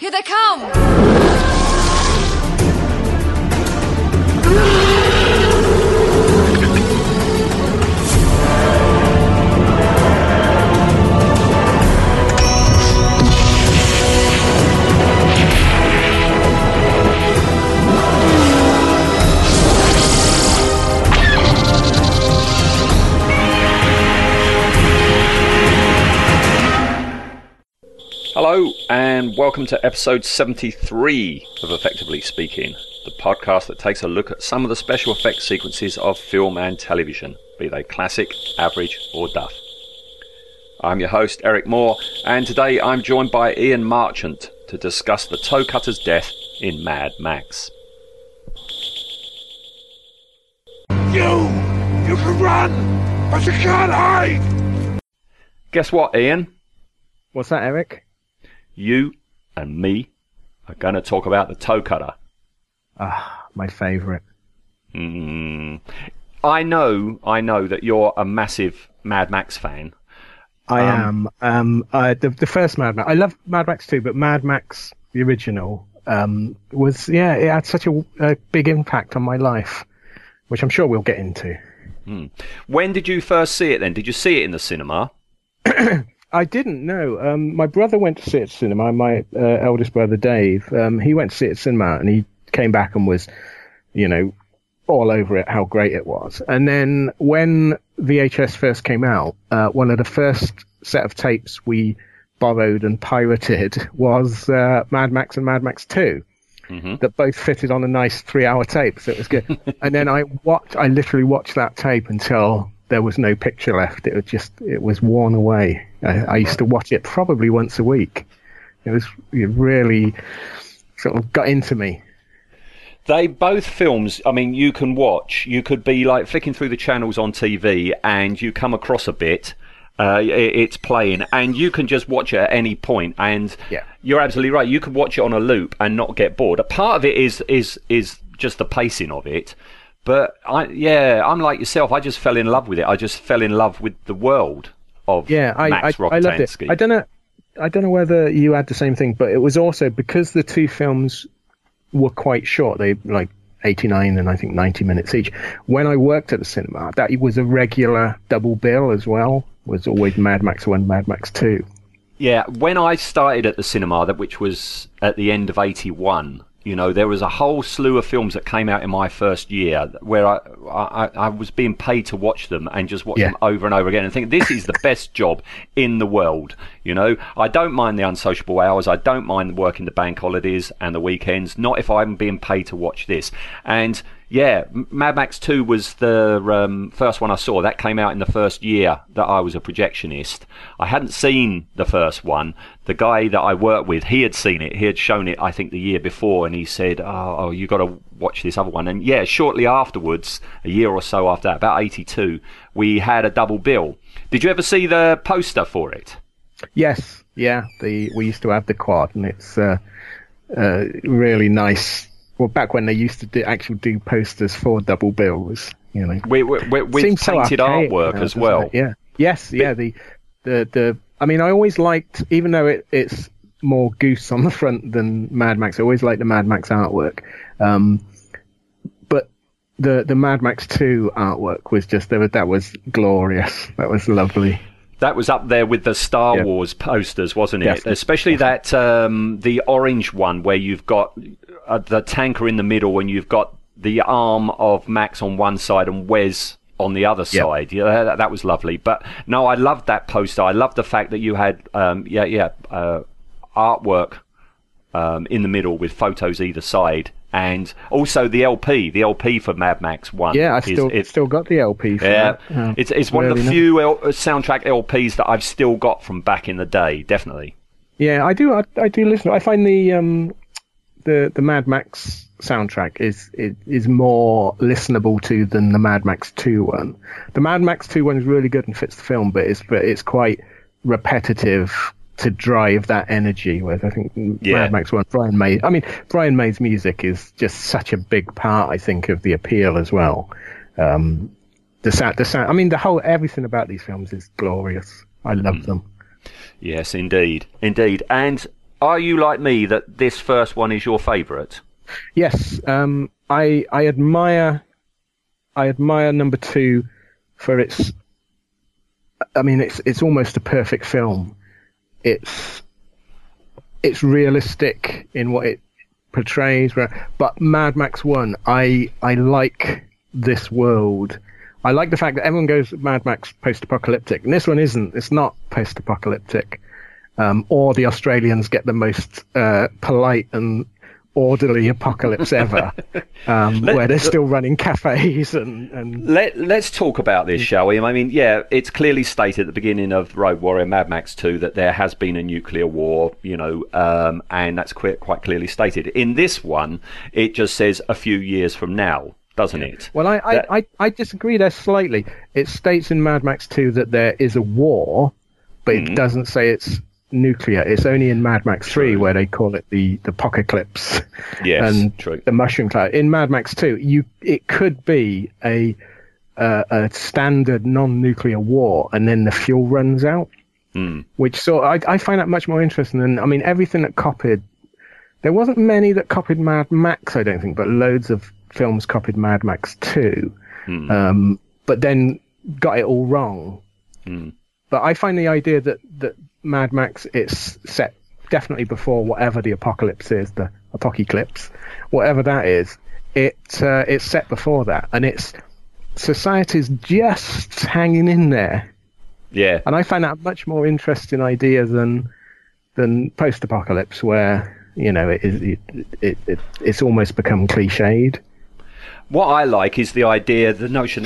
Here they come! Hello and welcome to episode 73 of Effectively Speaking, the podcast that takes a look at some of the special effects sequences of film and television, be they classic, average or duff. I'm your host Eric Moore, and today I'm joined by Ian Marchant to discuss the Toecutter's death in Mad Max. You can run, but you can't hide! Guess what, Ian? What's that, Eric? You and me are going to talk about the Toecutter. Ah, my favourite. I know that you're a massive Mad Max fan. I am. The first Mad Max. I love Mad Max 2, but Mad Max, the original, it had such a big impact on my life, which I'm sure we'll get into. Mm. When did you first see it then? Did you see it in the cinema? I didn't know. My brother went to see it at cinema. My eldest brother Dave, he went to see it at cinema, and he came back and was, all over it how great it was. And then when VHS first came out, one of the first set of tapes we borrowed and pirated was Mad Max and Mad Max 2. Mm-hmm. That both fitted on a nice 3-hour tape, so it was good. And then I literally watched that tape until there was no picture left. It was worn away. I used to watch it probably once a week. It really sort of got into me. They both films, I mean, you could be like flicking through the channels on TV and you come across a bit, it's playing, and you can just watch it at any point. And yeah, you're absolutely right. You could watch it on a loop and not get bored. A part of it is just the pacing of it. But I'm like yourself. I just fell in love with it. I just fell in love with the world of Max Rokitansky. I loved it. I don't know whether you had the same thing, but it was also because the two films were quite short. They like 89 and I think 90 minutes each. When I worked at the cinema, that was a regular double bill as well. It was always Mad Max 1, Mad Max 2. Yeah, when I started at the cinema, which was at the end of 81. There was a whole slew of films that came out in my first year where I was being paid to watch them and just watch them over and over again and think, this is the best job in the world. I don't mind the unsociable hours. I don't mind working the bank holidays and the weekends. Not if I'm being paid to watch this. And yeah, Mad Max 2 was the first one I saw. That came out in the first year that I was a projectionist. I hadn't seen the first one. The guy that I worked with, he had seen it. He had shown it, I think, the year before, and he said, oh, you got to watch this other one. And yeah, shortly afterwards, a year or so after that, about 82, we had a double bill. Did you ever see the poster for it? Yes, yeah. We used to have the quad, and it's really nice. Well, back when they used to do posters for double bills, with painted artwork as well. It? Yeah. Yes. Yeah. I always liked, even though it's more Goose on the front than Mad Max, I always liked the Mad Max artwork. But the Mad Max 2 artwork was just that was glorious. That was lovely. That was up there with the Star Wars posters, wasn't it? Definitely. Especially that the orange one where you've got the tanker in the middle and you've got the arm of Max on one side and Wes on the other side. Yeah, that was lovely. But no, I loved that poster. I loved the fact that you had artwork in the middle with photos either side. And also the LP for Mad Max 1. Yeah, I've still got the LP for that. Yeah, it's one of the few soundtrack LPs that I've still got from back in the day, definitely. Yeah, I do listen. I find the Mad Max soundtrack is more listenable to than the Mad Max 2 one. The Mad Max 2 one is really good and fits the film, but it's quite repetitive to drive that energy with. I think Mad Max 1, Brian May. I mean, Brian May's music is just such a big part, I think, of the appeal as well. The sound. I mean, everything about these films is glorious. I love them. Yes, indeed. And Are you like me that this first one is your favourite? Yes, I admire number two for its. I mean, it's almost a perfect film. It's realistic in what it portrays, but Mad Max 1, I like this world. I like the fact that everyone goes Mad Max post-apocalyptic, and this one isn't. It's not post-apocalyptic. Or the Australians get the most polite and orderly apocalypse ever, where they're still running cafes and... Let's talk about this, shall we? I mean, yeah, it's clearly stated at the beginning of Road Warrior Mad Max 2 that there has been a nuclear war, you know, and that's quite clearly stated. In this one, it just says a few years from now, doesn't it? Well, I disagree there slightly. It states in Mad Max 2 that there is a war, but it doesn't say it's nuclear. It's only in Mad Max 3 where they call it the pocalypse. Yes, and the mushroom cloud. In Mad Max 2, it could be a standard non-nuclear war, and then the fuel runs out, which I find that much more interesting than. I mean, everything that copied. There wasn't many that copied Mad Max, I don't think, but loads of films copied Mad Max 2, but then got it all wrong. But I find the idea that Mad Max, it's set definitely before whatever the apocalypse is, the apocalypse, whatever that is, it's set before that, and it's society's just hanging in there. Yeah, and I find that a much more interesting idea than post-apocalypse, where you know it's almost become cliched. What I like is the idea, the notion.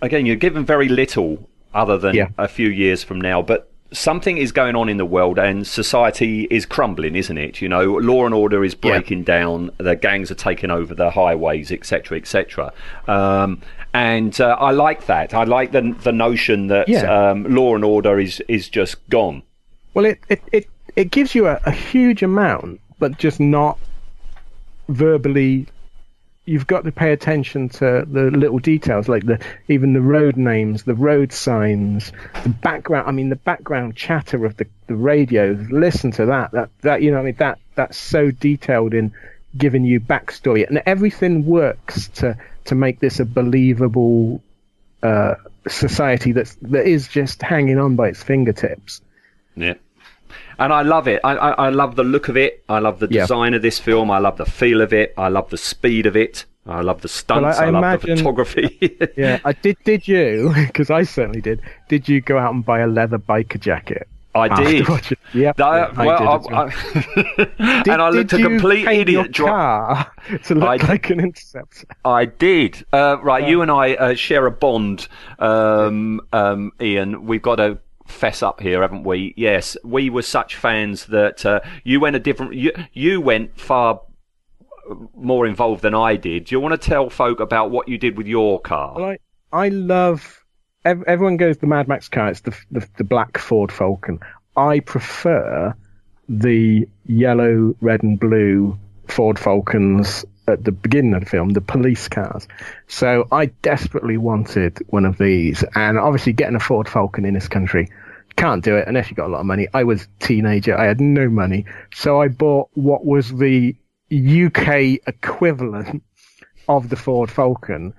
Again, you're given very little other than a few years from now, but something is going on in the world, and society is crumbling, isn't it? You know, law and order is breaking down. The gangs are taking over the highways, etc., etc. And I like that. I like the notion that law and order is just gone. Well, it gives you a huge amount, but just not verbally. You've got to pay attention to the little details, like even the road names, the road signs, the background. I mean, the background chatter of the radios. Listen to that. That you know, I mean, that's so detailed in giving you backstory, and everything works to make this a believable society that is just hanging on by its fingertips. Yeah. And I love it. I love the look of it. I love the design of this film. I love the feel of it. I love the speed of it. I love the stunts. I love the photography. Yeah, I did. Did you? Because I certainly did. Did you go out and buy a leather biker jacket? I did. Yeah. And I looked a complete idiot. Car to look like an Interceptor. I did. You and I share a bond, Ian. We've got a. Fess up here, haven't we? Yes, we were such fans that you went a different. You went far more involved than I did. Do you want to tell folk about what you did with your car? Well, I love. Everyone goes the Mad Max car. It's the black Ford Falcon. I prefer the yellow, red, and blue Ford Falcons at the beginning of the film, the police cars. So I desperately wanted one of these, and obviously getting a Ford Falcon in this country, can't do it unless you got a lot of money. I was a teenager, I had no money, so I bought what was the UK equivalent of the Ford Falcon,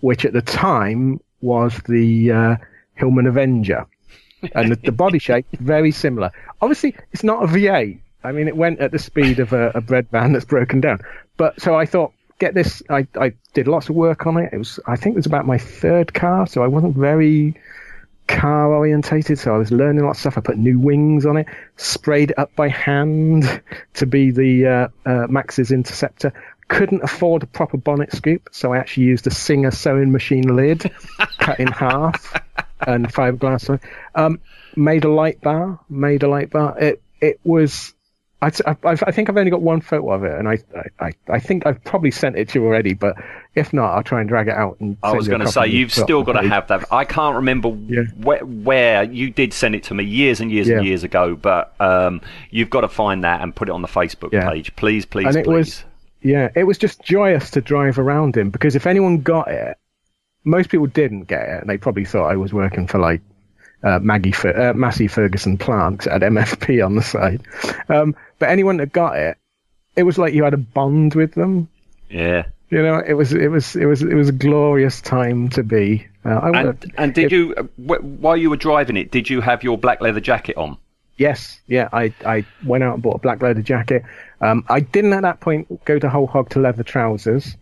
which at the time was the Hillman Avenger, and the body shape very similar. Obviously it's not a V8. I mean, it went at the speed of a bread van that's broken down. But so I thought, get this. I did lots of work on it. I think it was about my third car, so I wasn't very car orientated. So I was learning lots of stuff. I put new wings on it, sprayed it up by hand to be the Max's Interceptor. Couldn't afford a proper bonnet scoop, so I actually used a Singer sewing machine lid, cut in half, and fiberglass. Made a light bar. It was. I think I've only got one photo of it, and I think I've probably sent it to you already, but if not, I'll try and drag it out. And I was going to say, you've still got to have that. I can't remember where you did send it to me years and years and years ago, but you've got to find that and put it on the Facebook page. Please, and it was just joyous to drive around in, because if anyone got it, most people didn't get it, and they probably thought I was working for, like, Massey Ferguson plant at MFP on the side. But anyone that got it, it was like you had a bond with them. Yeah. You know, it was a glorious time to be. While you were driving it, did you have your black leather jacket on? Yes, yeah, I went out and bought a black leather jacket. I didn't at that point go to whole hog to leather trousers,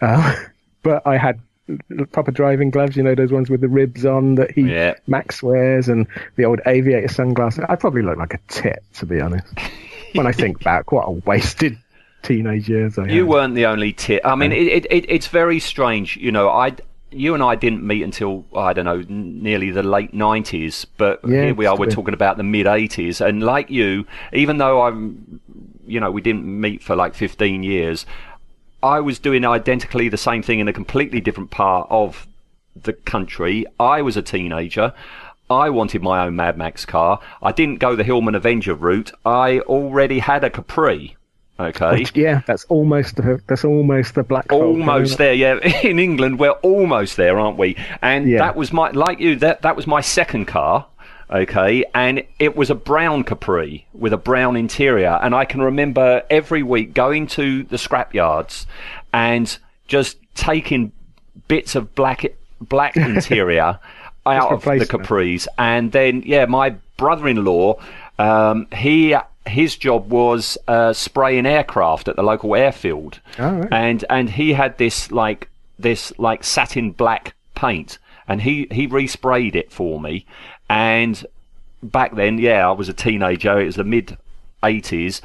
but I had proper driving gloves, you know, those ones with the ribs on that Max wears, and the old aviator sunglasses. I probably look like a tit, to be honest. When I think back, what a wasted teenage years I had. You weren't the only tit. I mean, it's very strange, you know, you and I didn't meet until, I don't know, nearly the late 90s, but here we are, we're talking about the mid-80s, and like you, even though we didn't meet for like 15 years, I was doing identically the same thing in a completely different part of the country. I was a teenager. I wanted my own Mad Max car. I didn't go the Hillman Avenger route. I already had a Capri. Okay. Which, yeah, that's almost the black hole. Almost there, yeah. In England, we're almost there, aren't we? And that was my second car, okay, and it was a brown Capri with a brown interior, and I can remember every week going to the scrapyards and just taking bits of black interior out of the Capris, and then my brother-in-law, his job was spraying aircraft at the local airfield. Oh, right. And he had this satin black paint, and he resprayed it for me. And back then, I was a teenager. It was the mid-80s.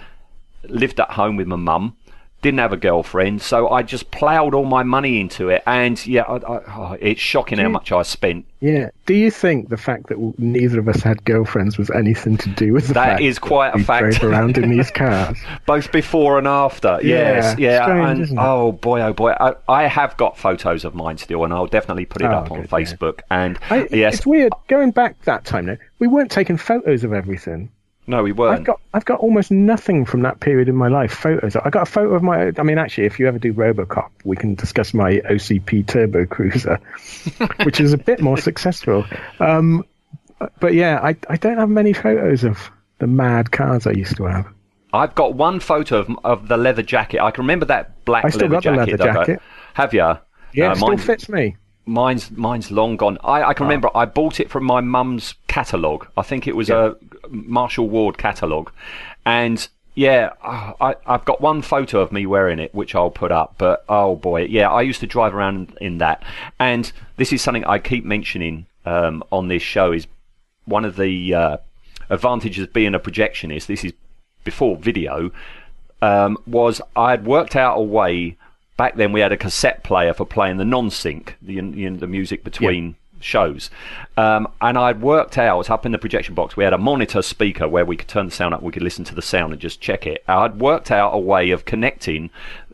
Lived at home with my mum. Didn't have a girlfriend, so I just ploughed all my money into it. And it's shocking how much I spent. Yeah. Do you think the fact that neither of us had girlfriends was anything to do with that? That is quite a fact. Drove around in these cars, both before and after. Yes. Yeah. Strange, and, isn't it? Oh boy, oh boy. I have got photos of mine still, and I'll definitely put it up on Facebook. Yeah. And it's weird going back that time. Though we weren't taking photos of everything. No, we weren't. I've got almost nothing from that period in my life. Photos. I got a photo of my. I mean, actually, if you ever do RoboCop, we can discuss my OCP Turbo Cruiser, which is a bit more successful. But I don't have many photos of the mad cars I used to have. I've got one photo of the leather jacket. I can remember that black leather jacket. I still got the leather jacket. Have you? Yeah, it still fits me. Mine's long gone. I can remember I bought it from my mum's catalogue. I think it was a Marshall Ward catalogue. And, I've got one photo of me wearing it, which I'll put up. But, oh, boy, I used to drive around in that. And this is something I keep mentioning on this show, is one of the advantages of being a projectionist, this is before video, was I had worked out a way. Back then, we had a cassette player for playing the non-sync, the music between shows. And I'd worked out, up in the projection box, we had a monitor speaker where we could turn the sound up, we could listen to the sound and just check it. I'd worked out a way of connecting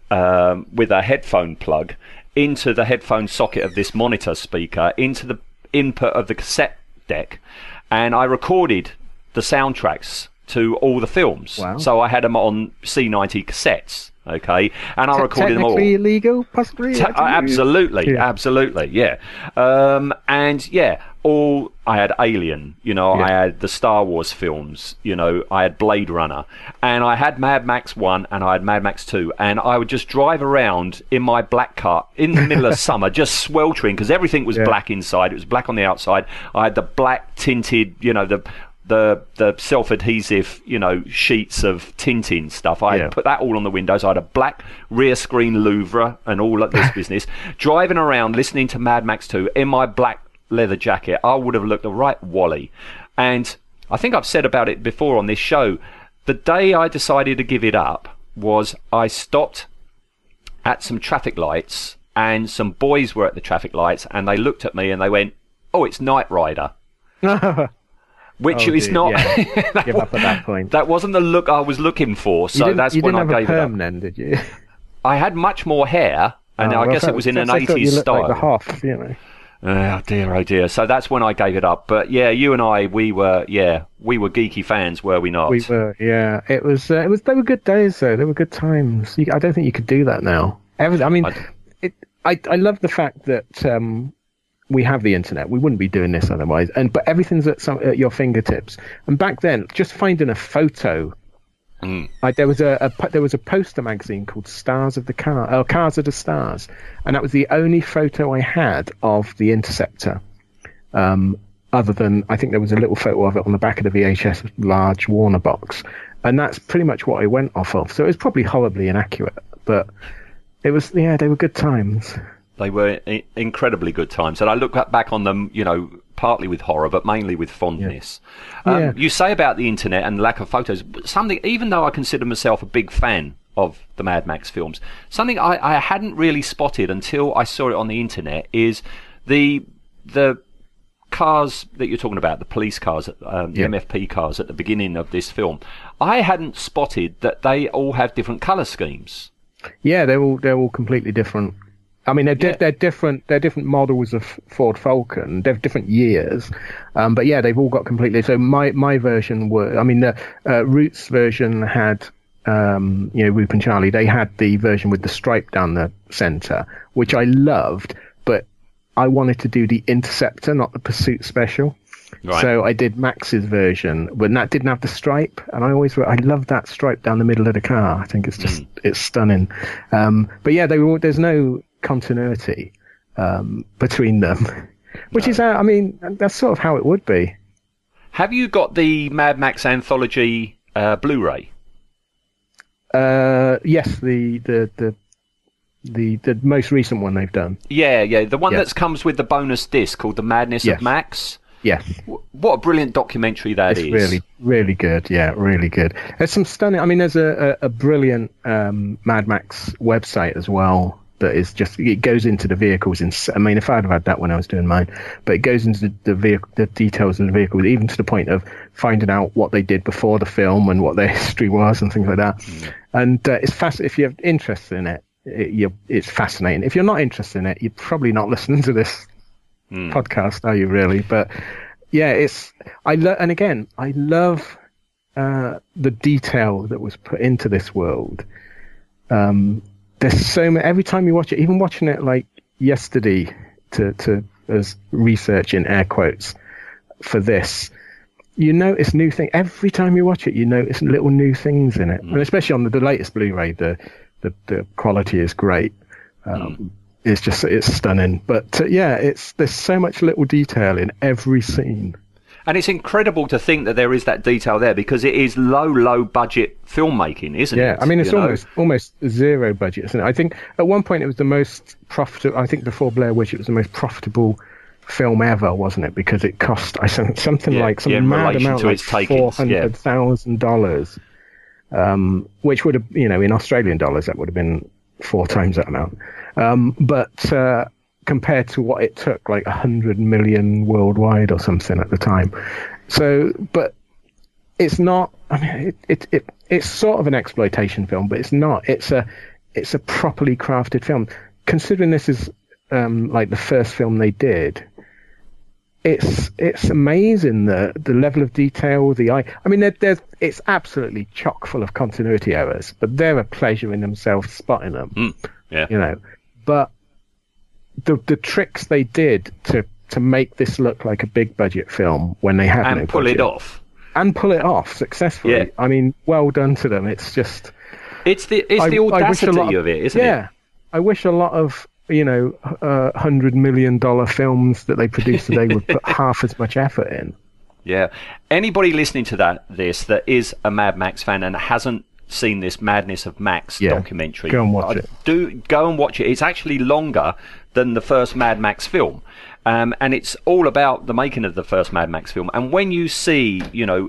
with a headphone plug into the headphone socket of this monitor speaker, into the input of the cassette deck. And I recorded the soundtracks to all the films. Wow. So I had them on C90 cassettes. Okay, and I recorded them all. Technically illegal, possibly. Absolutely, yeah. I had Alien, I had the Star Wars films, I had Blade Runner, and I had Mad Max 1, and I had Mad Max 2, and I would just drive around in my black car in the middle of summer, just sweltering, because everything was black inside. It was black on the outside. I had the black tinted, the self-adhesive, sheets of tinting stuff. I put that all on the windows. I had a black rear screen louvre and all of this business. Driving around, listening to Mad Max 2 in my black leather jacket, I would have looked a right wally. And I think I've said about it before on this show, the day I decided to give it up was I stopped at some traffic lights, and some boys were at the traffic lights, and they looked at me and they went, "Oh, it's Nightrider." Which is not. Yeah. Give up at that point. That wasn't the look I was looking for, so that's when I gave it up. You didn't have a perm then, did you? I had much more hair, and I guess it was in an 80s style. Like the half, Oh dear. So that's when I gave it up. But you and I, we were geeky fans, were we not? We were. Yeah, it was. They were good days, though. They were good times. I don't think you could do that now. I mean, I love the fact that we have the internet. We wouldn't be doing this otherwise. And but everything's at your fingertips. And back then, just finding a photo. Like there was a poster magazine called Stars of the Car, Cars of the Stars, and that was the only photo I had of the Interceptor. Other than I think there was a little photo of it on the back of the VHS large Warner box, and that's pretty much what I went off of. So it was probably horribly inaccurate, but it was they were good times. They were incredibly good times, and I look back on them, partly with horror, but mainly with fondness. Yeah. You say about the internet and lack of photos. Something, even though I consider myself a big fan of the Mad Max films, something I hadn't really spotted until I saw it on the internet is the cars that you're talking about, the police cars, the MFP cars at the beginning of this film. I hadn't spotted that they all have different color schemes. Yeah, they're all completely different. I mean, they're different models of Ford Falcon. They're different years, but yeah, they've all got completely. So my version were, I mean, the Roots version had, Rube and Charlie. They had the version with the stripe down the center, which I loved, but I wanted to do the Interceptor, not the Pursuit Special. Right. So I did Max's version, but that didn't have the stripe, and I love that stripe down the middle of the car. I think it's just it's stunning. But yeah, there's no continuity between them, which is how, I mean, that's sort of how it would be. Have you got the Mad Max anthology Blu-ray? Yes, the most recent one they've done. Yeah, the one that comes with the bonus disc called the Madness of Max. Yeah. What a brilliant documentary that is. It's really, really good. Yeah, really good. There's some stunning... I mean, there's a brilliant Mad Max website as well that is just... It goes into the vehicles. I mean, if I'd have had that when I was doing mine, but it goes into the details of the vehicle, even to the point of finding out what they did before the film and what their history was and things like that. And it's fascinating. If you have interest in it, it's fascinating. If you're not interested in it, you're probably not listening to this podcast, are you really? But yeah, it's and again, I love the detail that was put into this world. There's so many. Every time you watch it, even watching it like yesterday to as research in air quotes for this, you notice new things every time you watch it. You notice little new things in it, and especially on the latest Blu-ray, the quality is great. It's just, it's stunning. But yeah, there's so much little detail in every scene. And it's incredible to think that there is that detail there, because it is low budget filmmaking, isn't it? Yeah, I mean, it's almost zero budget, isn't it? I think at one point it was the most profitable, I think before Blair Witch, it was the most profitable film ever, wasn't it? Because it cost mad amount, like $400,000, which would have, in Australian dollars, that would have been 4 times that amount. But compared to what it took, like 100 million worldwide or something at the time. So, but it's not, I mean, it's sort of an exploitation film, but it's not. It's a properly crafted film. Considering this is like the first film they did, it's amazing the level of detail, I mean, it's absolutely chock full of continuity errors, but they're a pleasure in themselves spotting them. Yeah. But the tricks they did to make this look like a big budget film when they had no budget. And pull it off successfully. Yeah. I mean, well done to them. It's just it's the audacity of it, isn't it? Yeah. I wish a lot of $100 million films that they produce today would put half as much effort in. Yeah. Anybody listening to that is a Mad Max fan and hasn't seen this Madness of Max documentary, go and watch it. Do go and watch it. It's actually longer than the first Mad Max film, and it's all about the making of the first Mad Max film. And when you see,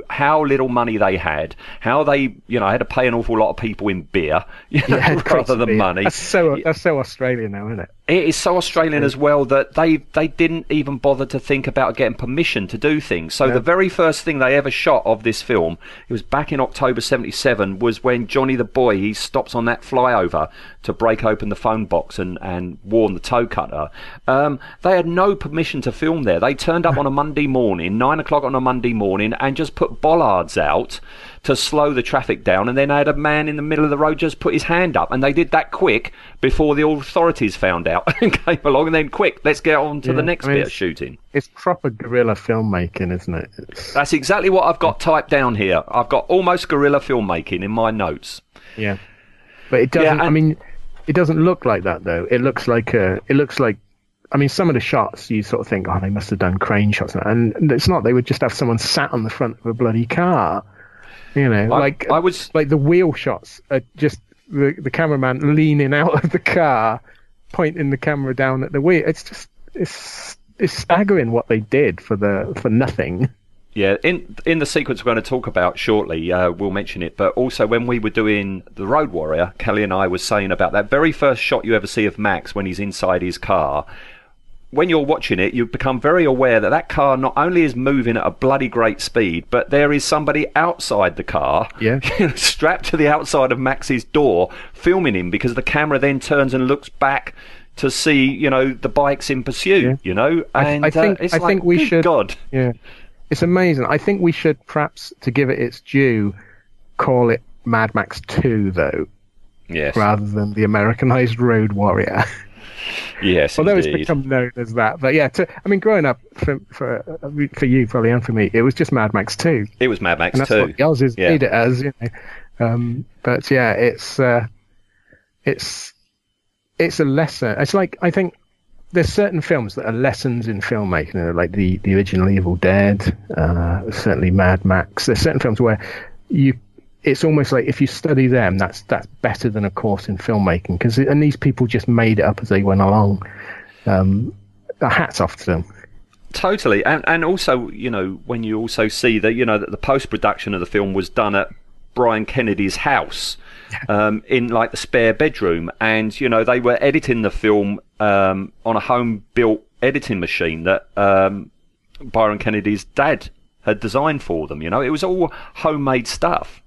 how little money they had, how they, had to pay an awful lot of people in beer rather than money. That's so Australian now, isn't it? It is so Australian as well that they didn't even bother to think about getting permission to do things. So the very first thing they ever shot of this film, it was back in October 1977, was when Johnny the Boy, he stops on that flyover to break open the phone box and warn the Toecutter. They had no permission to film there. They turned up on a Monday morning, 9 o'clock on a Monday morning, and just put bollards out to slow the traffic down, and then they had a man in the middle of the road just put his hand up, and they did that quick before the authorities found out and came along, and then quick, let's get on to the next bit of shooting. It's proper guerrilla filmmaking, isn't it? That's exactly what I've got typed down here. I've got almost guerrilla filmmaking in my notes. Yeah. But it doesn't, I mean, it doesn't look like that, though. It looks like I mean, some of the shots, you sort of think, oh, they must have done crane shots. And it's not. They would just have someone sat on the front of a bloody car. You know, like the wheel shots are just the cameraman leaning out of the car, pointing the camera down at the wheel. It's just, it's staggering what they did for nothing. Yeah, in the sequence we're going to talk about shortly, we'll mention it, but also when we were doing The Road Warrior, Kelly and I were saying about that very first shot you ever see of Max when he's inside his car. When you're watching it, you become very aware that that car not only is moving at a bloody great speed, but there is somebody outside the car, strapped to the outside of Max's door, filming him, because the camera then turns and looks back to see, you know, the bikes in pursuit, you know? And I think we should... God. Yeah. It's amazing. I think we should, perhaps, to give it its due, call it Mad Max 2, though. Yes. Rather than the Americanized Road Warrior. Yes, although indeed. It's become known as that. But yeah, I mean, growing up, for you probably and for me, it was just Mad Max 2. It was Mad Max 2. And that's what the Aussies made it as, you know. But yeah, it's a lesson. It's like, I think... There's certain films that are lessons in filmmaking, you know, like the original Evil Dead, certainly Mad Max. There's certain films where it's almost like if you study them, that's better than a course in filmmaking, and these people just made it up as they went along. Hats off to them. Totally, and also, you know, when you also see that, you know, that the post-production of the film was done at Brian Kennedy's house, in like the spare bedroom, and you know they were editing the film on a home-built editing machine that Byron Kennedy's dad had designed for them. You know, it was all homemade stuff.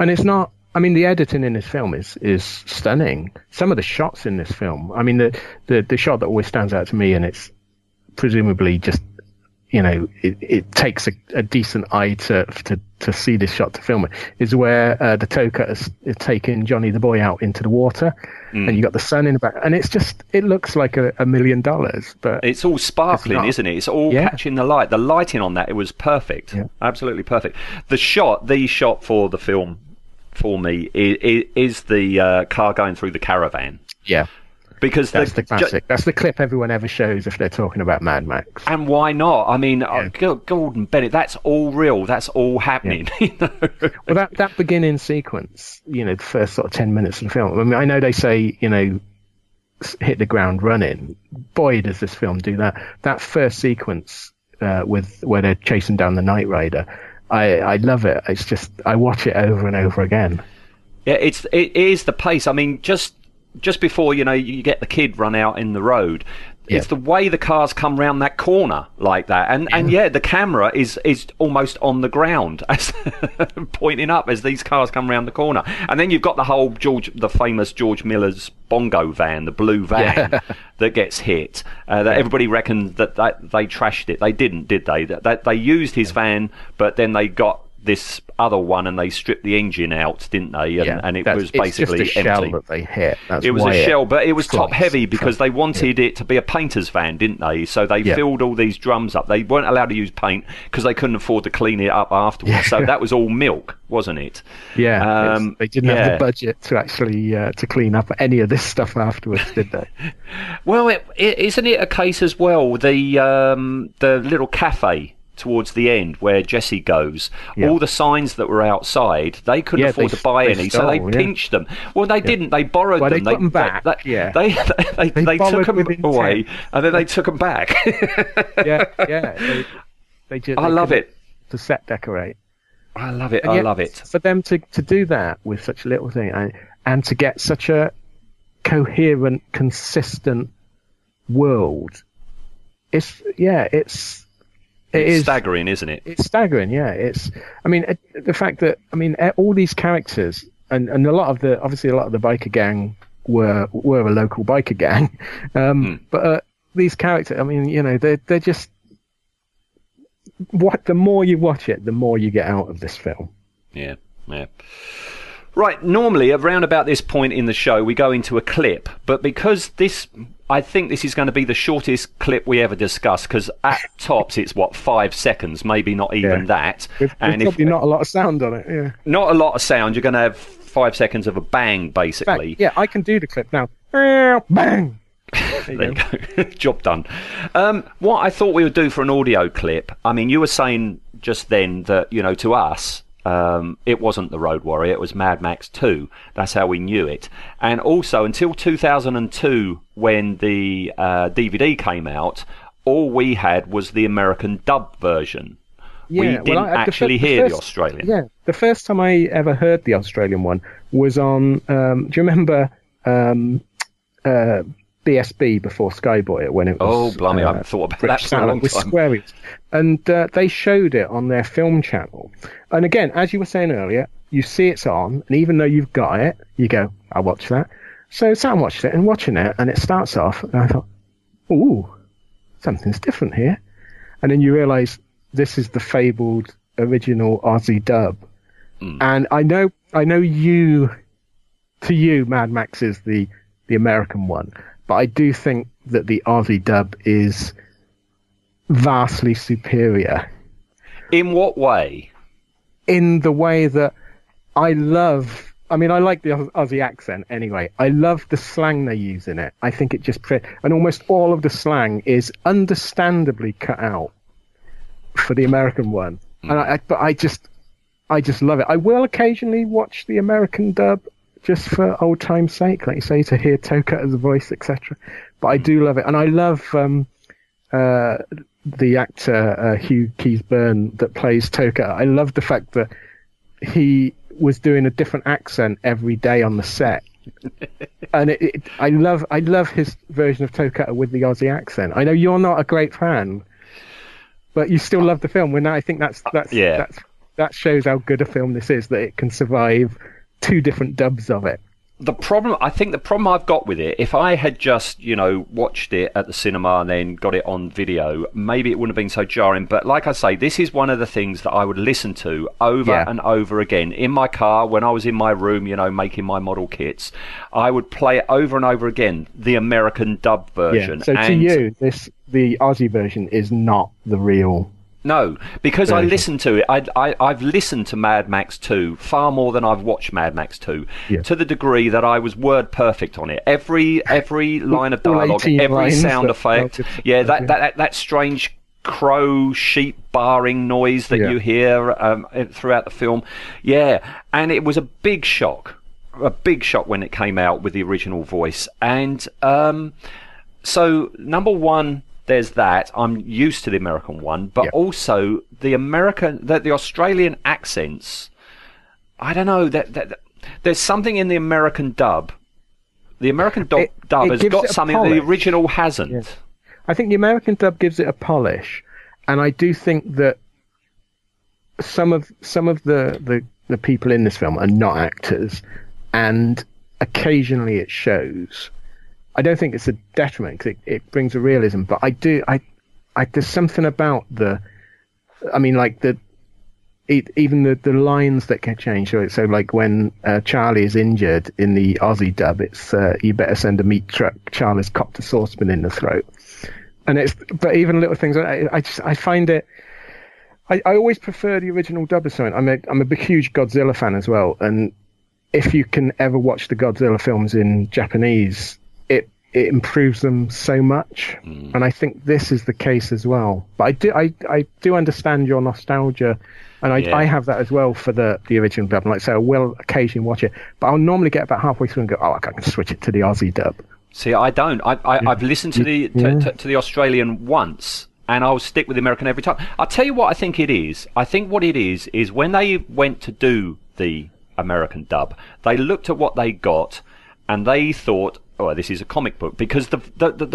And it's not. I mean, the editing in this film is stunning. Some of the shots in this film. I mean, the shot that always stands out to me, and it's presumably just, you know, it takes a decent eye to see this shot to film it, is where the Toecutter is taking Johnny the Boy out into the water, and you got the sun in the back, and it's just, it looks like $1 million, but it's all sparkling, isn't it? It's all catching the light. The lighting on that, it was perfect, absolutely perfect. The shot for the film for me is the car going through the caravan. Yeah. Because that's the classic. That's the clip everyone ever shows if they're talking about Mad Max. And why not? I mean, Gordon Bennett, that's all real. That's all happening. Yeah. You know? Well, that beginning sequence, you know, the first sort of 10 minutes of the film. I mean, I know they say, you know, hit the ground running. Boy, does this film do that. That first sequence where they're chasing down the Nightrider, I love it. It's just, I watch it over and over again. Yeah, it is the pace. I mean, just before, you know, you get the kid run out in the road, it's the way the cars come round that corner like that, and the camera is almost on the ground as pointing up as these cars come round the corner, and then you've got the whole famous George Miller's bongo van, the blue van that gets hit. That everybody reckoned that they trashed it. They didn't, did they? That they used his van, but then they got this other one and they stripped the engine out, didn't they? And it was basically it's just a empty shell that they hit. It was a shell, but it was top heavy because they wanted it to be a painter's van, didn't they? So they filled all these drums up. They weren't allowed to use paint because they couldn't afford to clean it up afterwards. Yeah. So that was all milk, wasn't it? Yeah, they didn't have the budget to actually to clean up any of this stuff afterwards, did they? Well, isn't it a case as well, the little cafe towards the end where Jesse goes, all the signs that were outside, they couldn't afford to buy any, so they pinched them. Well, they didn't. They borrowed them. They got them back. They took them away, and then they took them back. Yeah. They love it. To set decorate. I love it. I love it. For them to do that with such little thing, and to get such a coherent, consistent world. It's staggering, isn't it? It's staggering, yeah. I mean, the fact that, I mean, all these characters, and obviously a lot of the biker gang were a local biker gang, but these characters, I mean, you know, they're just, the more you watch it, the more you get out of this film. Yeah, yeah. Right, normally around about this point in the show we go into a clip, but because this, I think this is going to be the shortest clip we ever discuss, because at tops it's what, 5 seconds, maybe not even that. And probably not a lot of sound on it. Yeah, not a lot of sound. You're going to have 5 seconds of a bang, basically. Fact, yeah, I can do the clip now. Bang. There you go. Job done. What I thought we would do for an audio clip, I mean, you were saying just then that, you know, to us, it wasn't the Road Warrior, it was Mad Max 2. That's how we knew it. And also, until 2002, when the DVD came out, all we had was the American dub version. Yeah, we didn't actually hear the Australian. Yeah, the first time I ever heard the Australian one was on, do you remember BSB before Skyboy, when it was... Oh, blimey, I haven't thought about that for a long time. Squaries. And they showed it on their film channel. And again, as you were saying earlier, you see it's on, and even though you've got it, you go, I'll watch that. So Sam watched it, and watching it, and it starts off, and I thought, ooh, something's different here. And then you realise this is the fabled original Aussie dub. Mm. And I know you... To you, Mad Max is the American one. But I do think that the Aussie dub is vastly superior. In what way? In the way that I love... I mean, I like the Aussie accent anyway. I love the slang they use in it. I think it just... And almost all of the slang is understandably cut out for the American one. Mm. And I just love it. I will occasionally watch the American dub, just for old time's sake, like you say, to hear Toecutter's voice, etc. But I do love it. And I love the actor, Hugh Keys-Byrne, that plays Toecutter. I love the fact that he was doing a different accent every day on the set. And I love his version of Toecutter with the Aussie accent. I know you're not a great fan, but you still love the film. Well, now I think that shows how good a film this is, that it can survive two different dubs of it. I think the problem I've got with it, if I had just, you know, watched it at the cinema and then got it on video, maybe it wouldn't have been so jarring. But like I say, this is one of the things that I would listen to over and over again. In my car, when I was in my room, you know, making my model kits, I would play it over and over again, the American dub version. Yeah. So to you, the Aussie version is not the real... No, because I listened to it. I've listened to Mad Max 2 far more than I've watched Mad Max 2, to the degree that I was word perfect on it. Every line of dialogue, every sound effect, that strange crow sheep barring noise that you hear throughout the film. Yeah, and it was a big shock when it came out with the original voice. And so, number one, there's that. I'm used to the American one, but also the Australian accents. I don't know. That there's something in the American dub. The American dub has got something that the original hasn't. Yes. I think the American dub gives it a polish, and I do think that some of the people in this film are not actors, and occasionally it shows. I don't think it's a detriment, because it brings a realism, but there's something about the lines that can change. So like when Charlie is injured in the Aussie dub, it's you better send a meat truck, Charlie's copped a saucepan in the throat. And but even little things, I find it, I always prefer the original dub or something. I'm a big, huge Godzilla fan as well. And if you can ever watch the Godzilla films in Japanese, it improves them so much, and I think this is the case as well. But I do understand your nostalgia, and I have that as well for the original dub. And like I say, I will occasionally watch it, but I'll normally get about halfway through and go, "Oh, I can switch it to the Aussie dub." See, I don't. I've listened to the Australian once, and I'll stick with the American every time. I'll tell you what I think it is. I think what it is when they went to do the American dub, they looked at what they got, and they thought, oh, this is a comic book, because the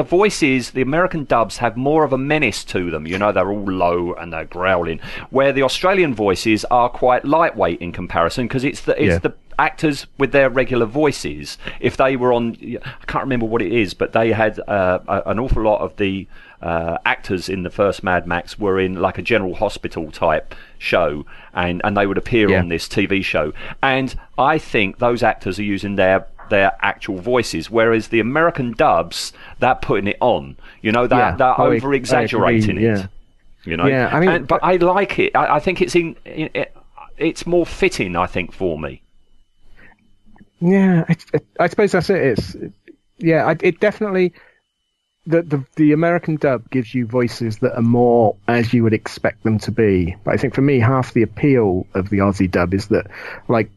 voices, the American dubs have more of a menace to them. You know, they're all low and they're growling, where the Australian voices are quite lightweight in comparison, because it's the actors with their regular voices, if they were on, I can't remember what it is, but they had an awful lot of the actors in the first Mad Max were in like a General Hospital type show, and they would appear on this TV show. And I think those actors are using their actual voices, whereas the American dubs, they're putting it on. You know, they're over-exaggerating it. You know, I mean, but I like it. I think it's it's more fitting, I think, for me. Yeah, I suppose that's it. It definitely, the American dub gives you voices that are more as you would expect them to be. But I think for me, half the appeal of the Aussie dub is that, like,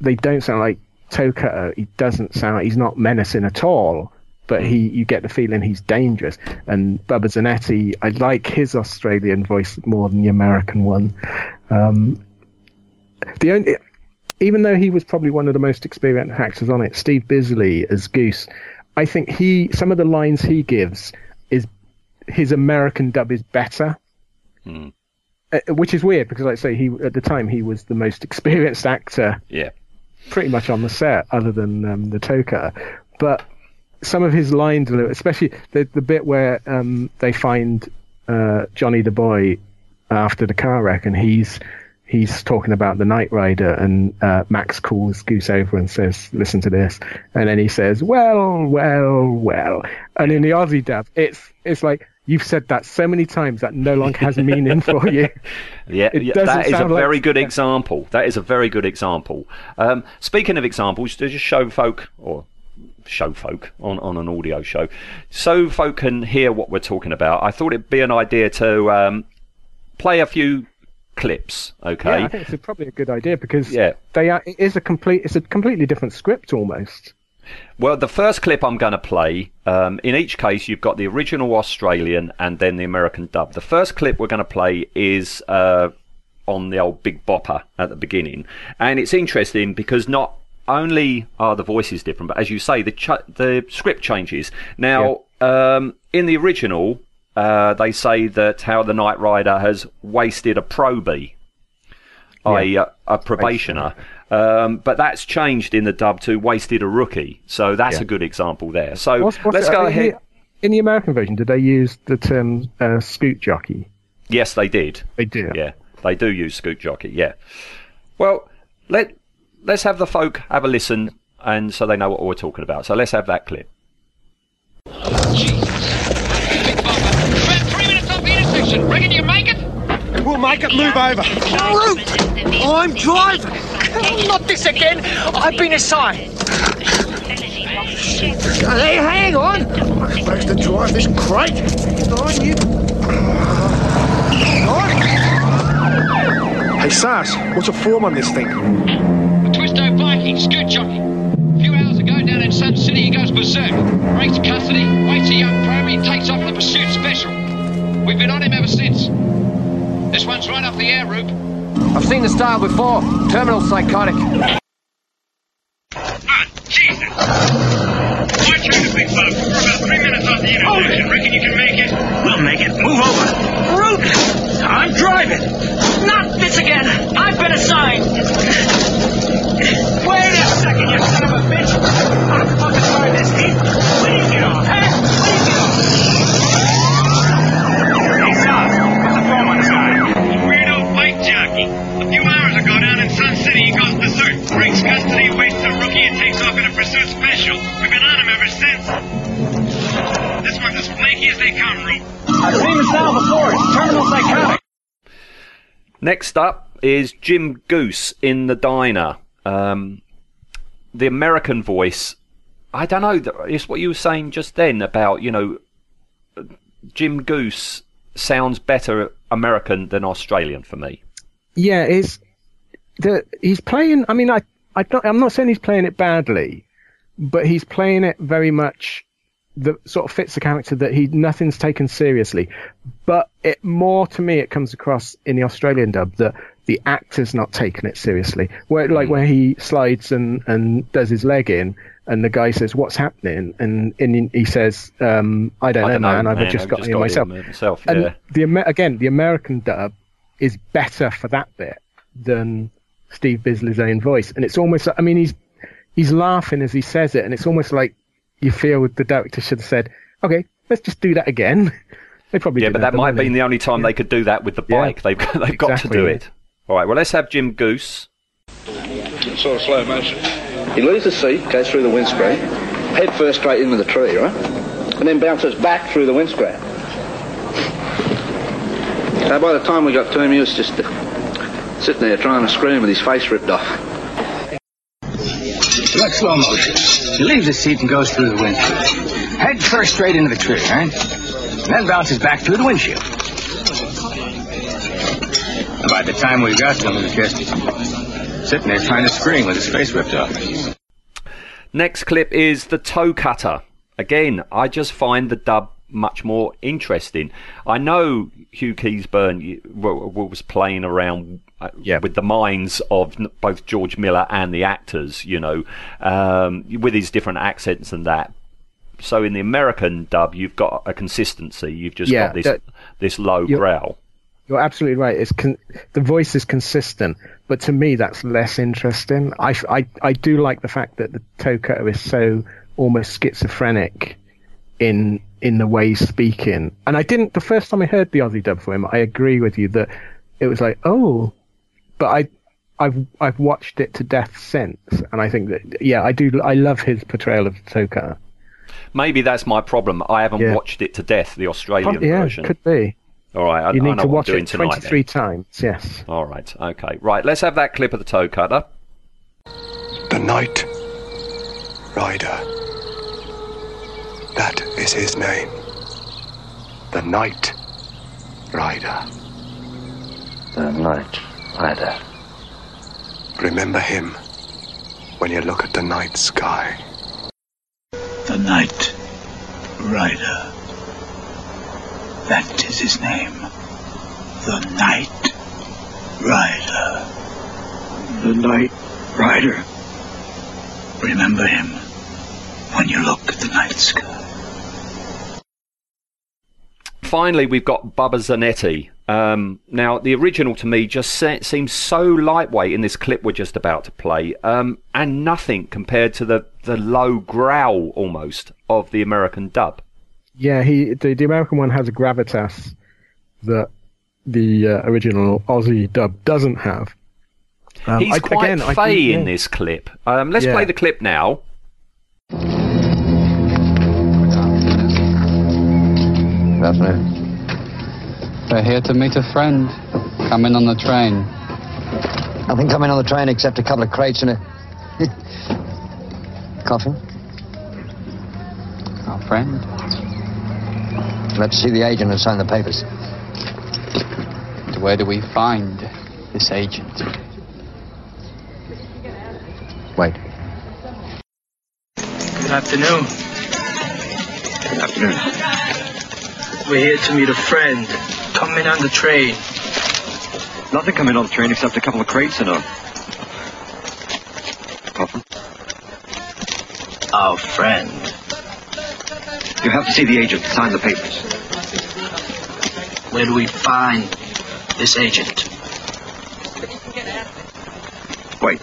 they don't sound like Toecutter. He doesn't sound. He's not menacing at all. But you get the feeling he's dangerous. And Bubba Zanetti, I like his Australian voice more than the American one. Even though he was probably one of the most experienced actors on it, Steve Bisley as Goose, I think some of the lines he gives, is his American dub is better, which is weird because, like I say, at the time he was the most experienced actor, pretty much on the set, other than the Toecutter. But some of his lines, especially the bit where they find Johnny the Boy after the car wreck, and he's talking about the Nightrider, and Max calls Goose over and says, "Listen to this," and then he says, "Well, well, well." And in the Aussie dub, it's like, you've said that so many times that no longer has meaning for you. That is a very good example. Speaking of examples, to just show folk on an audio show, so folk can hear what we're talking about, I thought it'd be an idea to play a few clips. Okay, I think it's probably a good idea because it's a completely different script almost. Well, the first clip I'm going to play, in each case you've got the original Australian and then the American dub. The first clip we're going to play is on the old Big Bopper at the beginning, and it's interesting because not only are the voices different, but as you say, the script changes. Now, in the original, they say that how the Knight Rider has wasted a probie, a probationer. But that's changed in the dub to wasted a rookie. So that's a good example there. So let's go ahead. In the American version, did they use the term scoot jockey? Yes, they did. They did. Yeah, they do use scoot jockey, yeah. Well, let's have the folk have a listen, and so they know what we're talking about. So let's have that clip. Oh, Jesus. Big Bopper. About 3 minutes off the intersection. Reckon you make it? We'll make it. Move over. Brute! I'm driving. Not this again. I've been assigned. Hey, hang on. I'm supposed to drive this crate. Darn you. Hey, Sars, what's a form on this thing? Scoot jockey. A few hours ago down in Sun City, he goes berserk. Breaks custody, waits a young probie, takes off the pursuit special. We've been on him ever since. This one's right off the air route. I've seen the style before. Terminal psychotic. Ah, Jesus! My turn, big bug. We're about 3 minutes off the intersection. Reckon you can make it? We'll make it. Move over. Root! I'm driving. Not this again. I've been assigned. Wait a second, you son of a bitch! I'm fucking sorry, this heat! Please get off, hey! Please get off! Hey, Sal, what's the form on this guy? Weirdo bike jockey. A few hours ago down in Sun City, he goes berserk. Breaks custody, wastes a rookie, and takes off in a pursuit special. We've been on him ever since. This one's as flaky as they come, Root. I've seen the style before. It's terminal psychotic. Next up is Jim Goose in the diner. The American voice, I don't know, it's what you were saying just then about, you know, Jim Goose sounds better American than Australian for me. Yeah, he's playing, I mean, I'm not saying he's playing it badly, but he's playing it very much that sort of fits the character, that nothing's taken seriously. But it more, to me, it comes across in the Australian dub that the actor's not taking it seriously. Where he slides and does his leg in, and the guy says, "What's happening?" And he says, "I don't know, man. I've just got in myself." And the American dub is better for that bit than Steve Bisley's own voice. And it's almost, I mean, he's laughing as he says it, and it's almost like you feel the director should have said, okay, let's just do that again. They probably but that might have been the only time they could do that with the bike. Yeah. They've exactly, got to do it. All right, well, let's have Jim Goose. Sort of slow motion. He leaves the seat, goes through the windscreen, head first straight into the tree, right? And then bounces back through the windscreen. Now, by the time we got to him, he was just sitting there trying to scream with his face ripped off. Like slow motion. He leaves the seat and goes through the windscreen. Head first straight into the tree, right? And then bounces back through the windshield. And by the time we got to him, he was just sitting there trying to scream with his face ripped off. Next clip is the Toecutter. Again, I just find the dub much more interesting. I know Hugh Keysburn was playing around with the minds of both George Miller and the actors, you know, with his different accents and that. So in the American dub, you've got a consistency. You've just got this low growl. You're absolutely right. It's the voice is consistent, but to me, that's less interesting. I do like the fact that the Toecutter is so almost schizophrenic in the way he's speaking. And I didn't, the first time I heard the Aussie dub for him, I agree with you that it was like, oh, but I've watched it to death since, and I think that I love his portrayal of the Toecutter. Maybe that's my problem. I haven't watched it to death, the Australian version. Yeah, could be. All right, you need to watch it 23 times, yes. All right, okay. Right, let's have that clip of the Toecutter. The Nightrider. That is his name. The Nightrider. The Nightrider. Remember him when you look at the night sky. The Nightrider. That is his name. The Nightrider. The Nightrider. Remember him when you look at the night sky. Finally, we've got Bubba Zanetti. Now, the original to me just seems so lightweight in this clip we're just about to play, and nothing compared to the low growl almost of the American dub. Yeah, the American one has a gravitas that the original Aussie dub doesn't have. He's quite fey in this clip. Let's play the clip now. Good afternoon. We're here to meet a friend coming on the train. Nothing coming on the train except a couple of crates and a coffin. Our friend. Let's see the agent who signed the papers. Where do we find this agent? Wait. Good afternoon. Good afternoon. We're here to meet a friend. Coming on the train. Nothing coming on the train except a couple of crates and a coffin. Our friend. You have to see the agent. Sign the papers. Where do we find this agent? Wait.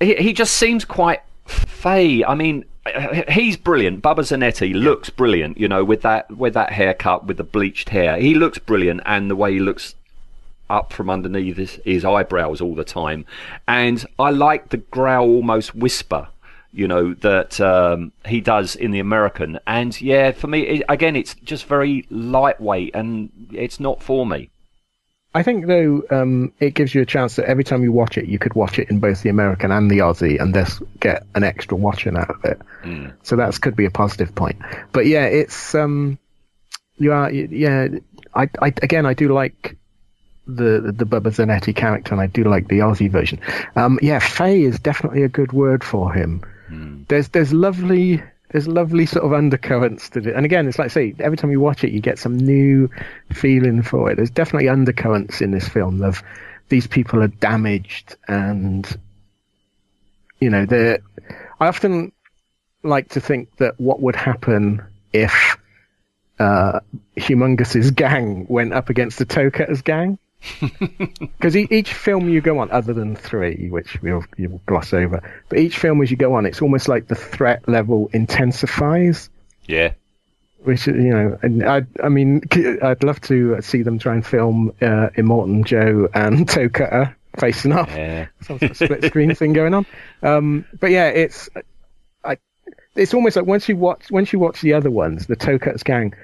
He just seems quite fey. I mean, he's brilliant. Bubba Zanetti looks brilliant, you know, with that haircut, with the bleached hair. He looks brilliant, and the way he looks up from underneath his eyebrows all the time. And I like the growl, almost whisper, you know, that he does in the American. And yeah, for me, again, it's just very lightweight, and it's not for me. I think, though, it gives you a chance that every time you watch it, you could watch it in both the American and the Aussie and thus get an extra watching out of it. Mm. So that could be a positive point. But yeah, it's, I do like the Bubba Zanetti character, and I do like the Aussie version. Fey is definitely a good word for him. Mm. There's lovely sort of undercurrents to it. And again, it's like I say, every time you watch it, you get some new feeling for it. There's definitely undercurrents in this film of these people are damaged, and, you know, I often like to think that what would happen if Humongous's gang went up against the Toecutter's gang. Because each film you go on, other than 3, which you'll gloss over, but each film as you go on, it's almost like the threat level intensifies. Yeah. Which, you know, and I mean, I'd love to see them try and film Immortan Joe and Toecutter facing off. Yeah. Some sort of split screen thing going on. But yeah, it's almost like once you watch the other ones, the Toecutter's gang,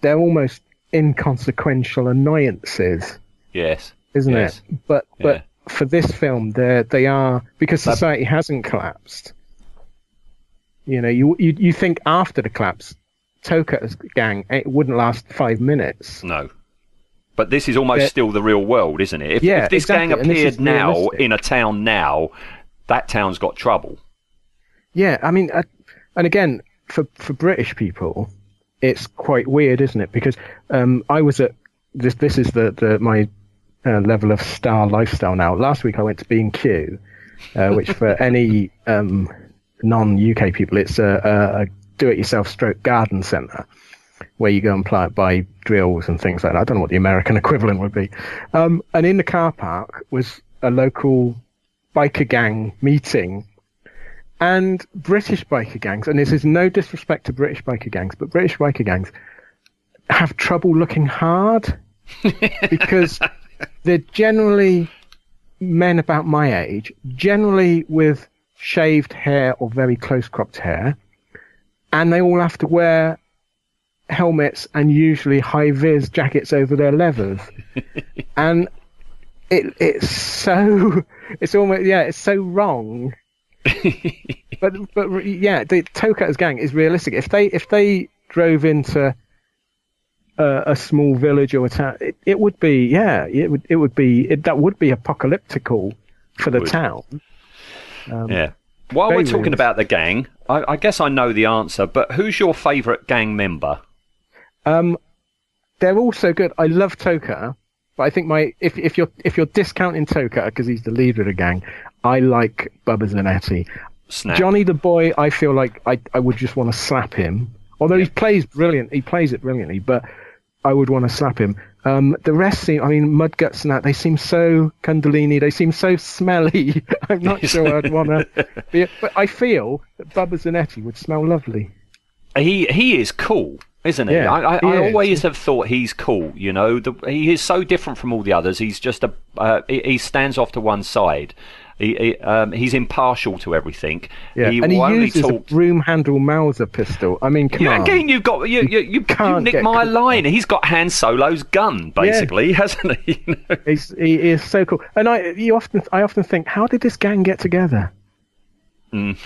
they're almost inconsequential annoyances. Yes. Isn't it? But for this film, they are, because society hasn't collapsed. You know, you think after the collapse, Toecutter's gang, it wouldn't last 5 minutes. No. But this is almost still the real world, isn't it? If this gang appeared now in a town now, that town's got trouble. Yeah, I mean, and again, for British people, it's quite weird, isn't it? Because I was at... This is my level of star lifestyle now. Last week I went to B&Q, which for any non-UK people, it's a do-it-yourself stroke garden centre where you go and buy drills and things like that. I don't know what the American equivalent would be. And in the car park was a local biker gang meeting, and British biker gangs, and this is no disrespect to British biker gangs, but British biker gangs have trouble looking hard because they're generally men about my age, generally with shaved hair or very close-cropped hair, and they all have to wear helmets and usually high-vis jackets over their leathers. And it's so wrong. but the Toecutter's gang is realistic. If they drove into a small village or a town, it would be apocalyptical for the town. While we're talking about the gang, I guess I know the answer, but who's your favourite gang member? They're all so good. I love Toecutter, but I think if you're discounting Toecutter because he's the leader of the gang, I like Bubba Zanetti. Snap. Johnny the Boy, I feel like I would just want to slap him. Although he plays it brilliantly, but I would want to slap him. The rest Mudguts and that, they seem so Cundalini, they seem so smelly. I'm not sure I'd want to be, but I feel that Bubba Zanetti would smell lovely. He is cool, isn't he? Yeah, I always have thought he's cool, you know. He is so different from all the others. He's just he stands off to one side. He's impartial to everything. Yeah. He uses a broom handle Mauser pistol. I mean, come on. Again, you can't nick my line. He's got Han Solo's gun, basically, hasn't he? You know? He is so cool. And I often think, how did this gang get together? Mm.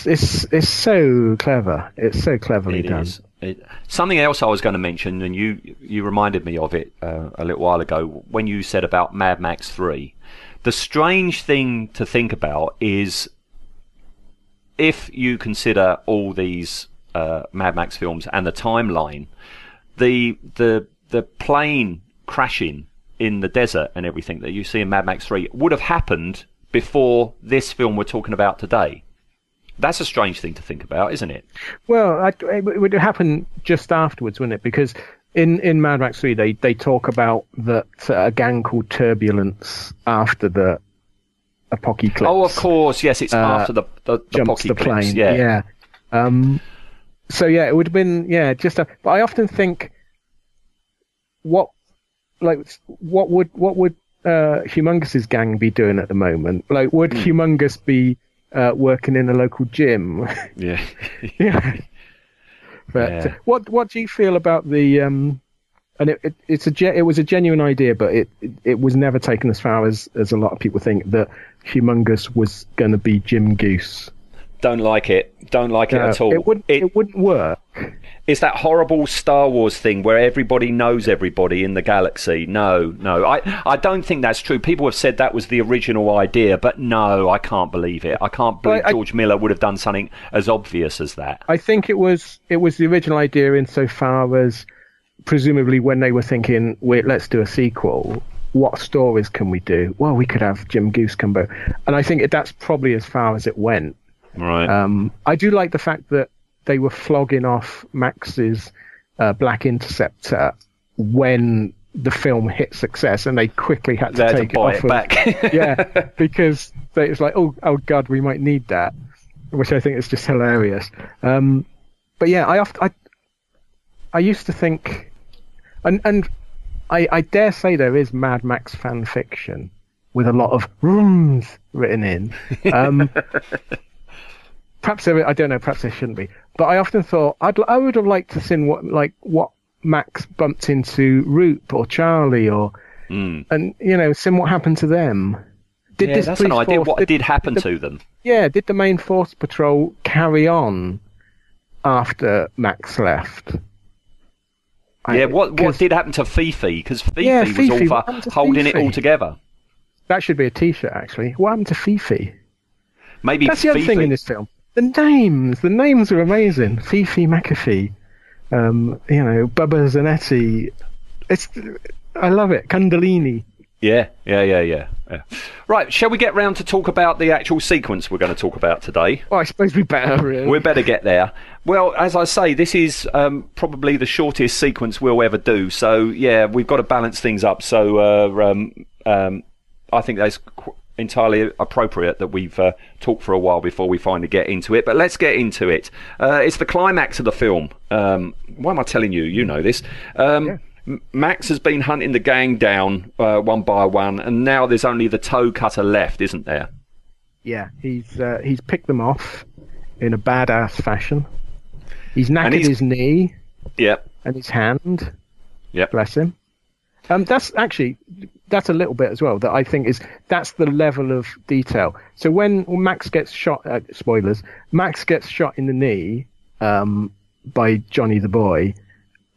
It's so clever. It's so cleverly done. Something else I was going to mention, and you reminded me of it a little while ago when you said about Mad Max 3. The strange thing to think about is if you consider all these Mad Max films and the timeline, the plane crashing in the desert and everything that you see in Mad Max 3 would have happened before this film we're talking about today. That's a strange thing to think about, isn't it? Well, it would happen just afterwards, wouldn't it? Because in Mad Max 3, they talk about that a gang called Turbulence after the apocalypse. Oh, of course, yes, it's after the apocalypse. Yeah. So it would have been just. But I often think, what would Humongous's gang be doing at the moment? Like, would Humongous be working in a local gym? Yeah. Yeah. But what do you feel about the and it was a genuine idea, but it was never taken as far as a lot of people think, that Humongous was going to be Jim Goose. Don't like it at all. It wouldn't work. It's that horrible Star Wars thing where everybody knows everybody in the galaxy. No. I don't think that's true. People have said that was the original idea, but no, I can't believe it. I can't believe George Miller would have done something as obvious as that. I think it was the original idea insofar as presumably when they were thinking, let's do a sequel, what stories can we do? Well, we could have Jim Goose come back. And I think that's probably as far as it went. Right. I do like the fact that they were flogging off Max's Black Interceptor when the film hit success, and they quickly had to take it back. Yeah, because it's like, oh god, we might need that, which I think is just hilarious. But yeah, I used to think, and I dare say there is Mad Max fan fiction with a lot of rooms written in. Perhaps there, I don't know. Perhaps there shouldn't be. But I often thought I would have liked to see what Max bumped into Roop or Charlie or, and see what happened to them. That's an idea. What did happen to them? Yeah, did the main force patrol carry on after Max left? Yeah, what did happen to Fifi? Because Fifi was all for holding it all together. That should be a T-shirt, actually. What happened to Fifi? Maybe that's the other thing in this film. The names are amazing. Fifi McAfee, Bubba Zanetti. I love it. Cundalini. Yeah. Right, shall we get round to talk about the actual sequence we're going to talk about today? Well, I suppose we better, really. We better get there. Well, as I say, this is probably the shortest sequence we'll ever do. So, yeah, we've got to balance things up. So, I think that's entirely appropriate that we've talked for a while before we finally get into it. But let's get into it. It's the climax of the film. Why am I telling you? You know this. Yeah. Max has been hunting the gang down one by one, and now there's only the Toecutter left, isn't there? Yeah, he's picked them off in a badass fashion. He's knackered his knee, and his hand. Yeah, bless him. That's a little bit as well that I think that's the level of detail. So when Max gets shot, spoilers, Max gets shot in the knee by Johnny the Boy.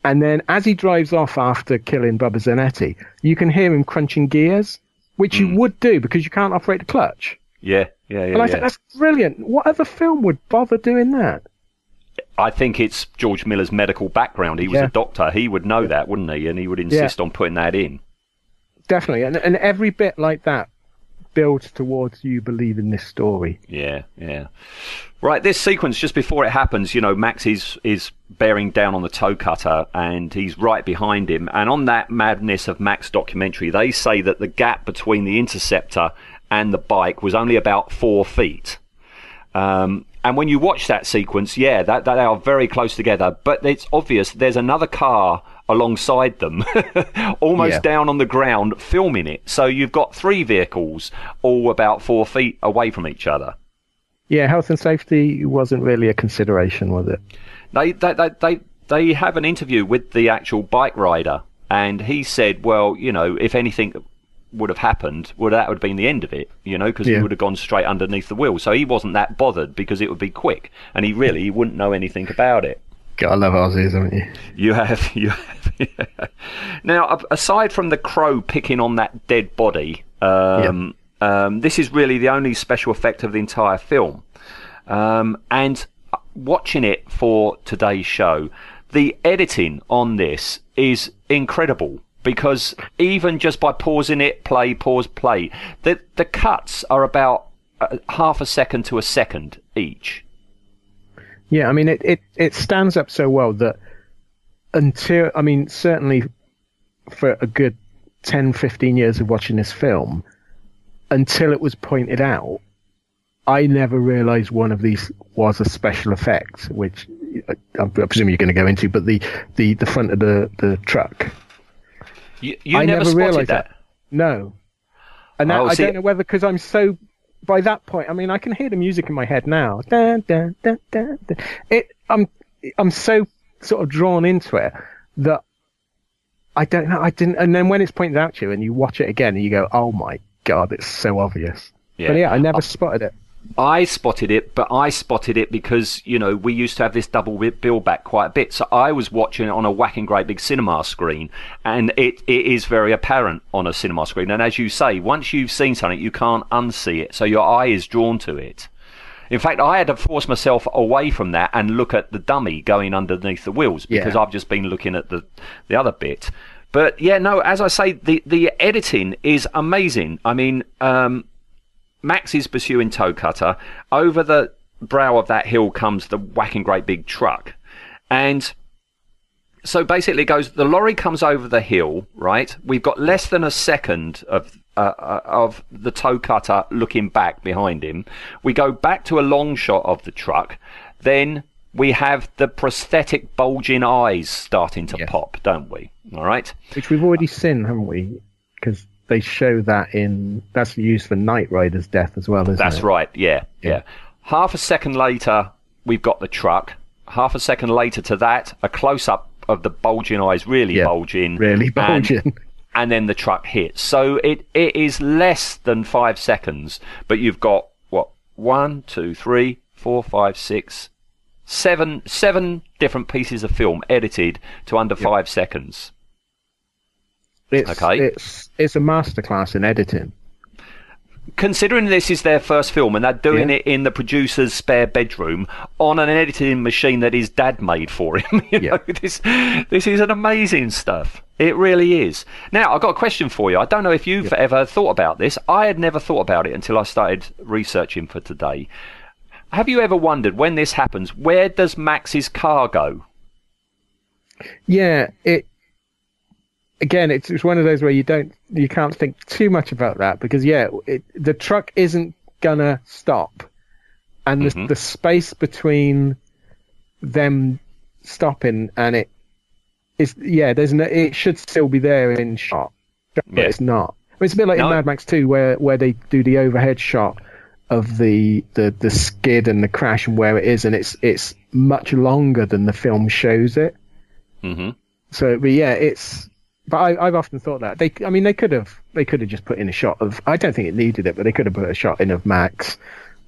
And then as he drives off after killing Bubba Zanetti, you can hear him crunching gears, which you would do because you can't operate the clutch. Yeah. And I think that's brilliant. What other film would bother doing that? I think it's George Miller's medical background. He was a doctor. He would know that, wouldn't he? And he would insist on putting that in. Definitely. And every bit like that builds towards you believing this story. Yeah. Right, this sequence, just before it happens, Max is bearing down on the Toecutter, and he's right behind him. And on that Madness of Max documentary, they say that the gap between the interceptor and the bike was only about 4 feet. And when you watch that sequence, that they are very close together. But it's obvious there's another car alongside them, almost down on the ground, filming it. So you've got 3 vehicles all about 4 feet away from each other. Yeah, health and safety wasn't really a consideration, was it? They have an interview with the actual bike rider, and he said, well, if anything would have happened, that would have been the end of it, because he would have gone straight underneath the wheel. So he wasn't that bothered because it would be quick, and he wouldn't know anything about it. God, I love Aussies, haven't you? You have. Yeah. Now, aside from the crow picking on that dead body, this is really the only special effect of the entire film. And watching it for today's show, the editing on this is incredible, because even just by pausing it, play, pause, play, the cuts are about half a second to a second each. Yeah, I mean, it stands up so well that certainly for a good 10, 15 years of watching this film, until it was pointed out, I never realised one of these was a special effect, which I presume you're going to go into, but the front of the truck. You never spotted that? No. And now, I don't know whether, because I'm so... By that point, I mean, I can hear the music in my head now. Da, da, da, da, da. I'm so sort of drawn into it that I don't know, I didn't... And then when it's pointed out to you and you watch it again and you go, oh my God, it's so obvious. Yeah. But yeah, I never spotted it. I spotted it, but I spotted it because, we used to have this double bill back quite a bit. So I was watching it on a whacking great big cinema screen, and it is very apparent on a cinema screen. And as you say, once you've seen something, you can't unsee it. So your eye is drawn to it. In fact, I had to force myself away from that and look at the dummy going underneath the wheels, because I've just been looking at the other bit. But yeah, no, as I say, the editing is amazing. I mean, Max is pursuing Toecutter. Over the brow of that hill comes the whacking great big truck. And So basically it goes, the lorry comes over the hill, right? We've got less than a second of the toe cutter looking back behind him. We go back to a long shot of the truck. Then we have the prosthetic bulging eyes starting to pop, don't we? All right. Which we've already seen, haven't we? Because they show that in... That's used for Night Rider's death as well, isn't it? That's right, yeah. Half a second later, we've got the truck. Half a second later to that, a close-up of the bulging eyes, really bulging. And then the truck hits. So it is less than 5 seconds, but you've got, what, 7 different pieces of film edited to under 5 seconds. It's a masterclass in editing. Considering this is their first film and they're doing it in the producer's spare bedroom on an editing machine that his dad made for him, you know, this is an amazing stuff. It really is. Now, I've got a question for you. I don't know if you've ever thought about this. I had never thought about it until I started researching for today. Have you ever wondered, when this happens, where does Max's car go? Yeah, Again, it's one of those where you can't think too much about that because the truck isn't gonna stop, and the space between them stopping and it is it should still be there in shot, but it's not. I mean, it's a bit like in Mad Max 2 where they do the overhead shot of the skid and the crash and where it is, and it's much longer than the film shows it. So, but it's. But I've often thought that they could have just put in a shot of, I don't think it needed it, but they could have put a shot in of Max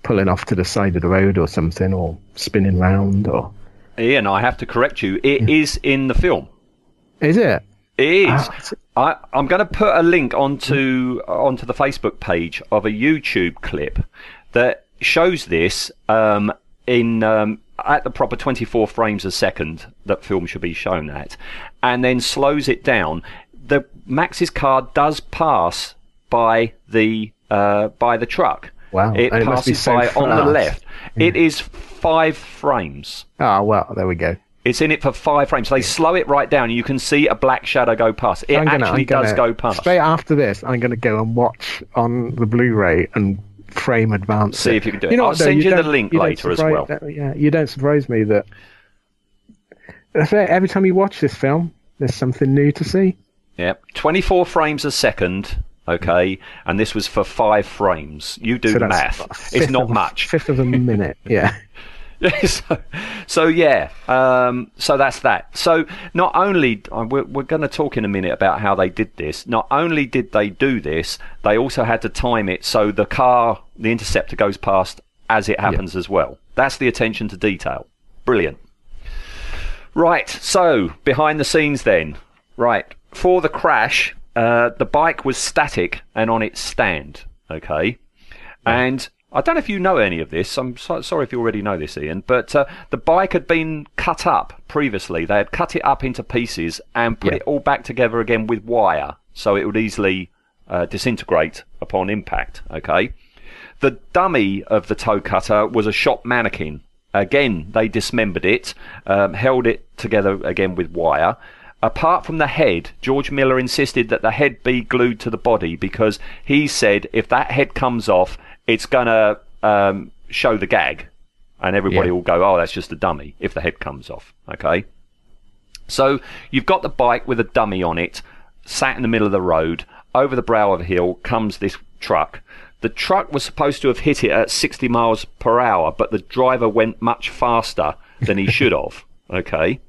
pulling off to the side of the road or something, or spinning round. Or Ian, I have to correct you. It is in the film. Is it? It is. I'm going to put a link onto the Facebook page of a YouTube clip that shows this at the proper 24 frames a second that film should be shown at, and then slows it down. The Max's car does pass by the truck. Wow. It and passes it by on the left. Yeah. It is 5 frames. Ah, well, there we go. It's in it for 5 frames. They slow it right down. You can see a black shadow go past. It actually does go past. Straight after this, I'm going to go and watch on the Blu-ray and frame advance. See if you can do it. You know I'll send you the link later as well. Yeah, you don't surprise me that every time you watch this film, there's something new to see. Yeah, 24 frames a second, okay, and this was for 5 frames. You do the math. It's not much. Fifth of a minute, yeah. So that's that. So not only we're going to talk in a minute about how they did this. Not only did they do this, they also had to time it so the car, the interceptor, goes past as it happens as well. That's the attention to detail. Brilliant. Right. So behind the scenes then. Right. For the crash, the bike was static and on its stand. Okay, and I don't know if you know any of this. I'm sorry if you already know this, Ian, but the bike had been cut up previously. They had cut it up into pieces and put it all back together again with wire, so it would easily disintegrate upon impact, okay? The dummy of the toe cutter was a shop mannequin. Again, they dismembered it, held it together again with wire. Apart from the head, George Miller insisted that the head be glued to the body because he said if that head comes off, it's going to show the gag, and everybody will go, oh, that's just a dummy, if the head comes off, okay? So you've got the bike with a dummy on it, sat in the middle of the road, over the brow of a hill comes this truck. The truck was supposed to have hit it at 60 miles per hour, but the driver went much faster than he should have, okay?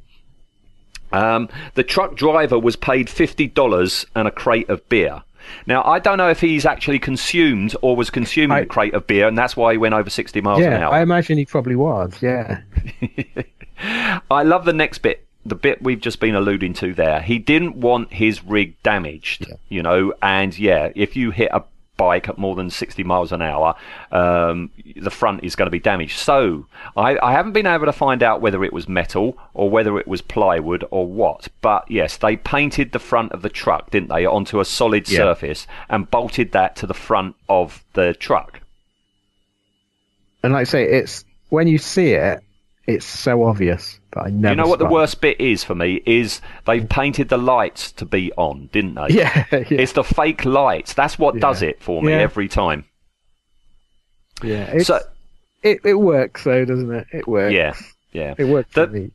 The truck driver was paid $50 and a crate of beer. Now, I don't know if he's actually consumed or was consuming a crate of beer, and that's why he went over 60 miles an hour. I imagine he probably was, I love the next bit, the bit we've just been alluding to there. He didn't want his rig damaged, you know, and, if you hit a bike at more than 60 miles an hour, the front is going to be damaged. So I haven't been able to find out whether it was metal or whether it was plywood or what, but yes, they painted the front of the truck, didn't they, onto a solid surface and bolted that to the front of the truck. And like I say, it's when you see it, It's so obvious, but I never. You know what the worst bit is for me is they've painted the lights to be on, didn't they? Yeah. It's the fake lights. That's what does it for me every time. Yeah. It's, so it works though, doesn't it? It works. Yeah. Yeah. It works for me.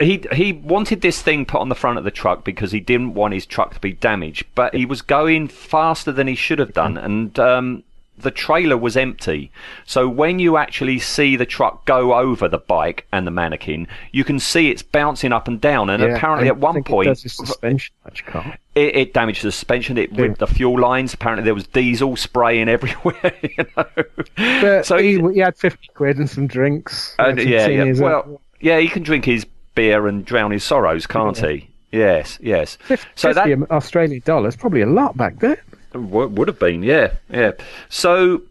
He wanted this thing put on the front of the truck because he didn't want his truck to be damaged, but he was going faster than he should have done, and the trailer was empty. So when you actually see the truck go over the bike and the mannequin, you can see it's bouncing up and down. And apparently at one point, it damaged the suspension. It ripped the fuel lines. Apparently there was diesel spraying everywhere. You know? But so he had 50 quid and some drinks. He can drink his beer and drown his sorrows, can't he? Yes. 50 so that Australian dollars, probably a lot back then. Would have been, yeah. So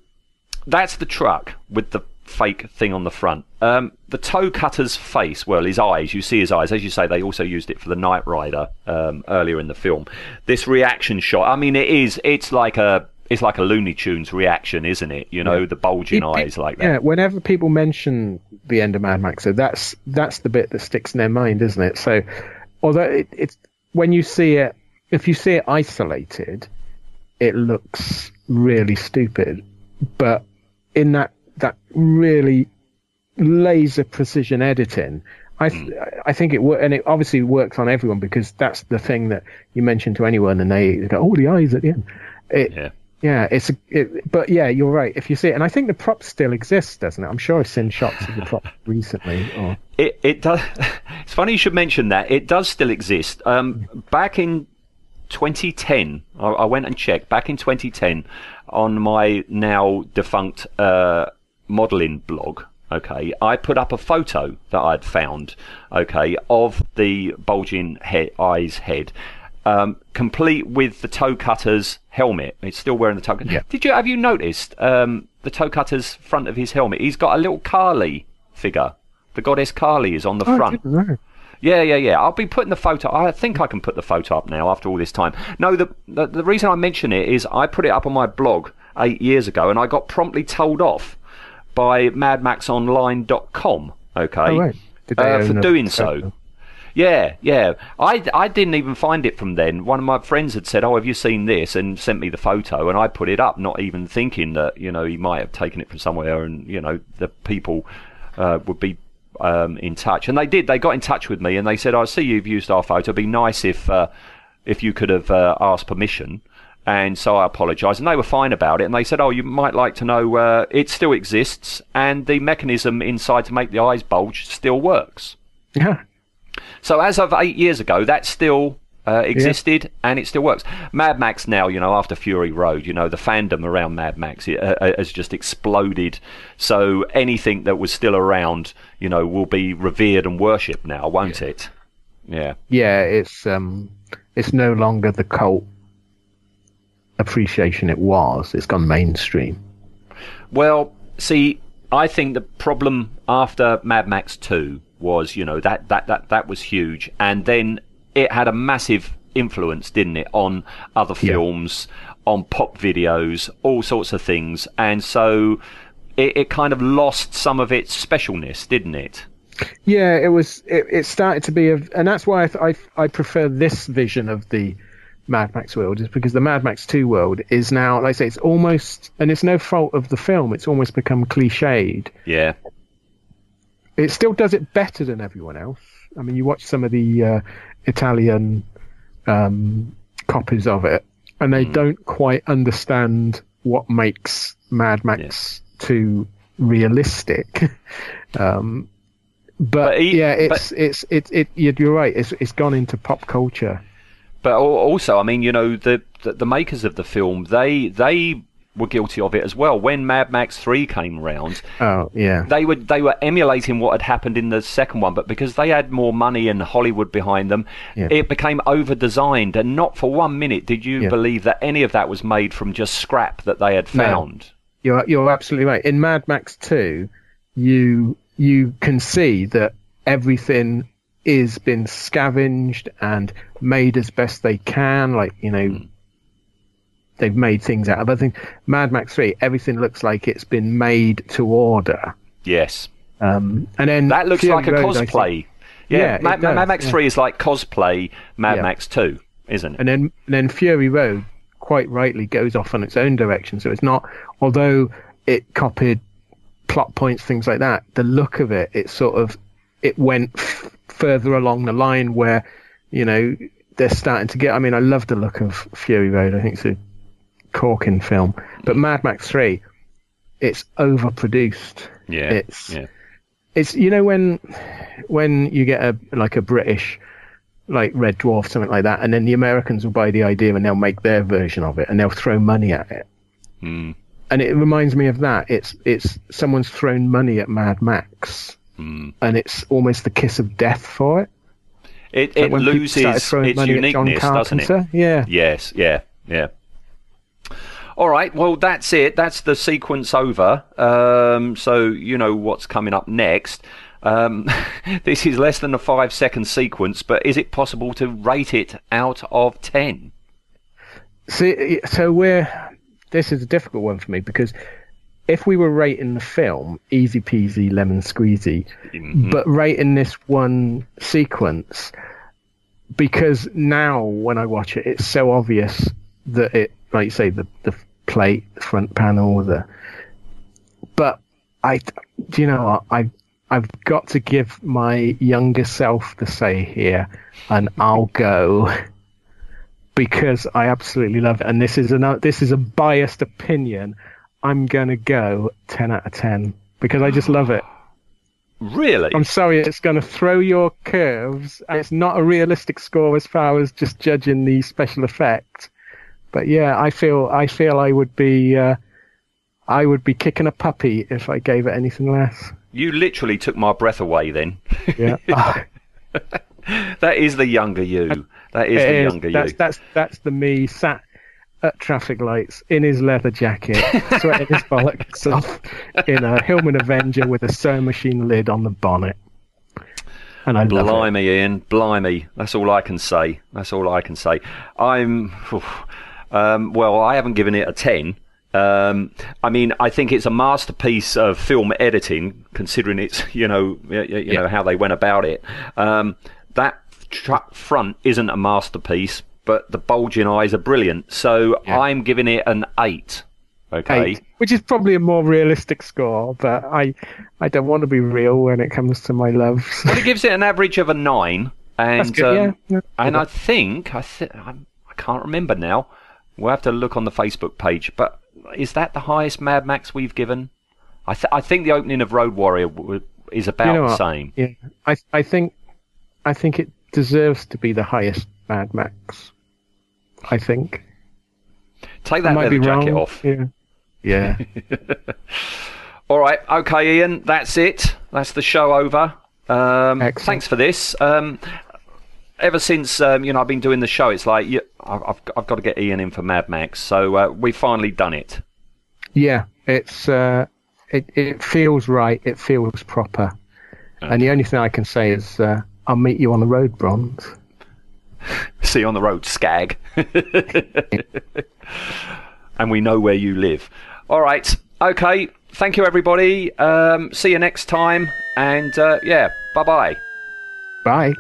that's the truck with the fake thing on the front. The toe cutter's face, well, his eyes, you see his eyes. As you say, they also used it for the Nightrider earlier in the film. This reaction shot, I mean, it's like a Looney Tunes reaction, isn't it? You know, the bulging eyes like that. Yeah, whenever people mention the end of Mad Max, so that's the bit that sticks in their mind, isn't it? So although it's when you see it, if you see it isolated, it looks really stupid, but in that really laser precision editing, I think it works, and it obviously works on everyone because that's the thing that you mention to anyone, and they go, "Oh, the eyes at the end." But yeah, you're right. If you see it, and I think the prop still exists, doesn't it? I'm sure I've seen shots of the prop recently. Or... It does. It's funny you should mention that. It does still exist. Back in 2010, I went and checked back in 2010 on my now defunct modeling blog. Okay, I put up a photo that I'd found, okay, of the bulging eyes head, complete with the toe cutter's helmet. It's still wearing the toe cutter. Yeah. Have you noticed the toe cutter's front of his helmet? He's got a little Kali figure. The goddess Kali is on the front. I didn't know. Yeah. I'll be putting the photo. I think I can put the photo up now after all this time. No, the reason I mention it is I put it up on my blog 8 years ago, and I got promptly told off by MadMaxOnline.com. Okay, oh, right. For doing so. Yeah. I didn't even find it from then. One of my friends had said, "Oh, have you seen this?" and sent me the photo, and I put it up, not even thinking that he might have taken it from somewhere, and the people would be. In touch, and they did. They got in touch with me, and they said, "I see you've used our photo. It'd be nice if you could have asked permission." And so I apologised, and they were fine about it. And they said, "Oh, you might like to know it still exists, and the mechanism inside to make the eyes bulge still works." Yeah. So as of 8 years ago, that still existed, and it still works. Mad Max now, after Fury Road, the fandom around Mad Max has just exploded. So anything that was still around, will be revered and worshipped now, won't it? Yeah. Yeah, it's no longer the cult appreciation it was. It's gone mainstream. Well, see, I think the problem after Mad Max 2 was, that was huge. And then it had a massive influence, didn't it, on other films, on pop videos, all sorts of things. And so... It kind of lost some of its specialness, didn't it? Yeah, it was. It started to be, and that's why I prefer this vision of the Mad Max world, is because the Mad Max 2 world is now, like I say, it's almost, and it's no fault of the film, it's almost become cliched. Yeah. It still does it better than everyone else. I mean, you watch some of the Italian copies of it, and they don't quite understand what makes Mad Max too realistic, but you're right. It's gone into pop culture. But also, I mean, the makers of the film, they were guilty of it as well. When Mad Max 3 came round, they were emulating what had happened in the second one, but because they had more money and Hollywood behind them, it became over-designed, and not for 1 minute did you believe that any of that was made from just scrap that they had found. No. You're absolutely right. In Mad Max 2, you can see that everything is been scavenged and made as best they can. Like, they've made things out of. I think Mad Max 3, everything looks like it's been made to order. Yes. And then that looks like a cosplay. Yeah, Mad Max 3 is like cosplay Mad Max 2, isn't it? And then Fury Road quite rightly goes off on its own direction. So it's not, although it copied plot points, things like that, the look of it, it sort of, it went further along the line where, you know, they're starting to get, I mean, I love the look of Fury Road. I think it's a corking film. But Mad Max 3, it's overproduced. Yeah. It's you know, when you get a British, like Red Dwarf, something like that, and then the Americans will buy the idea and they'll make their version of it and they'll throw money at it. Mm. And it reminds me of that. It's someone's thrown money at Mad Max, and it's almost the kiss of death for it. It like loses its uniqueness, doesn't it? Yeah. Yes. Yeah. Yeah. All right, well, that's it. That's the sequence over. So you know what's coming up next. This is less than a 5-second sequence, but is it possible to rate it out of 10? See, so this is a difficult one for me, because if we were rating the film, easy peasy, lemon squeezy, but rating this one sequence, because now when I watch it, it's so obvious that it, like you say, the plate, the front panel, but do you know what? I've got to give my younger self the say here, and I'll go, because I absolutely love it. And this is a biased opinion. I'm going to go 10 out of 10 because I just love it. Really? I'm sorry, it's going to throw your curves. And it's not a realistic score as far as just judging the special effects. But yeah, I feel I would be kicking a puppy if I gave it anything less. You literally took my breath away then. Yeah. That is the younger you. That's the me sat at traffic lights in his leather jacket, sweating his bollocks off in a Hillman Avenger with a sewing machine lid on the bonnet. And I blimey, Ian, blimey. That's all I can say. I'm. Well, I haven't given it a 10. I mean, I think it's a masterpiece of film editing, considering it's, you know how they went about it. That truck front isn't a masterpiece, but the bulging eyes are brilliant. So yeah. I'm giving it an 8. Okay. 8, which is probably a more realistic score, but I don't want to be real when it comes to my loves. But it gives it an average of a 9, and good, yeah. And I think I can't remember now. We'll have to look on the Facebook page. But is that the highest Mad Max we've given? I think the opening of Road Warrior is about the same. Yeah, I think it deserves to be the highest Mad Max. I think. Take that leather jacket off. Yeah. All right. Okay, Ian. That's it. That's the show over. Thanks for this. Ever since I've been doing the show, it's like I've got to get Ian in for Mad Max, so we've finally done it. Yeah, it's it feels right, it feels proper, and the only thing I can say is I'll meet you on the road, Bronze. See you on the road, Skag. And we know where you live. All right, okay. Thank you, everybody. See you next time, and bye.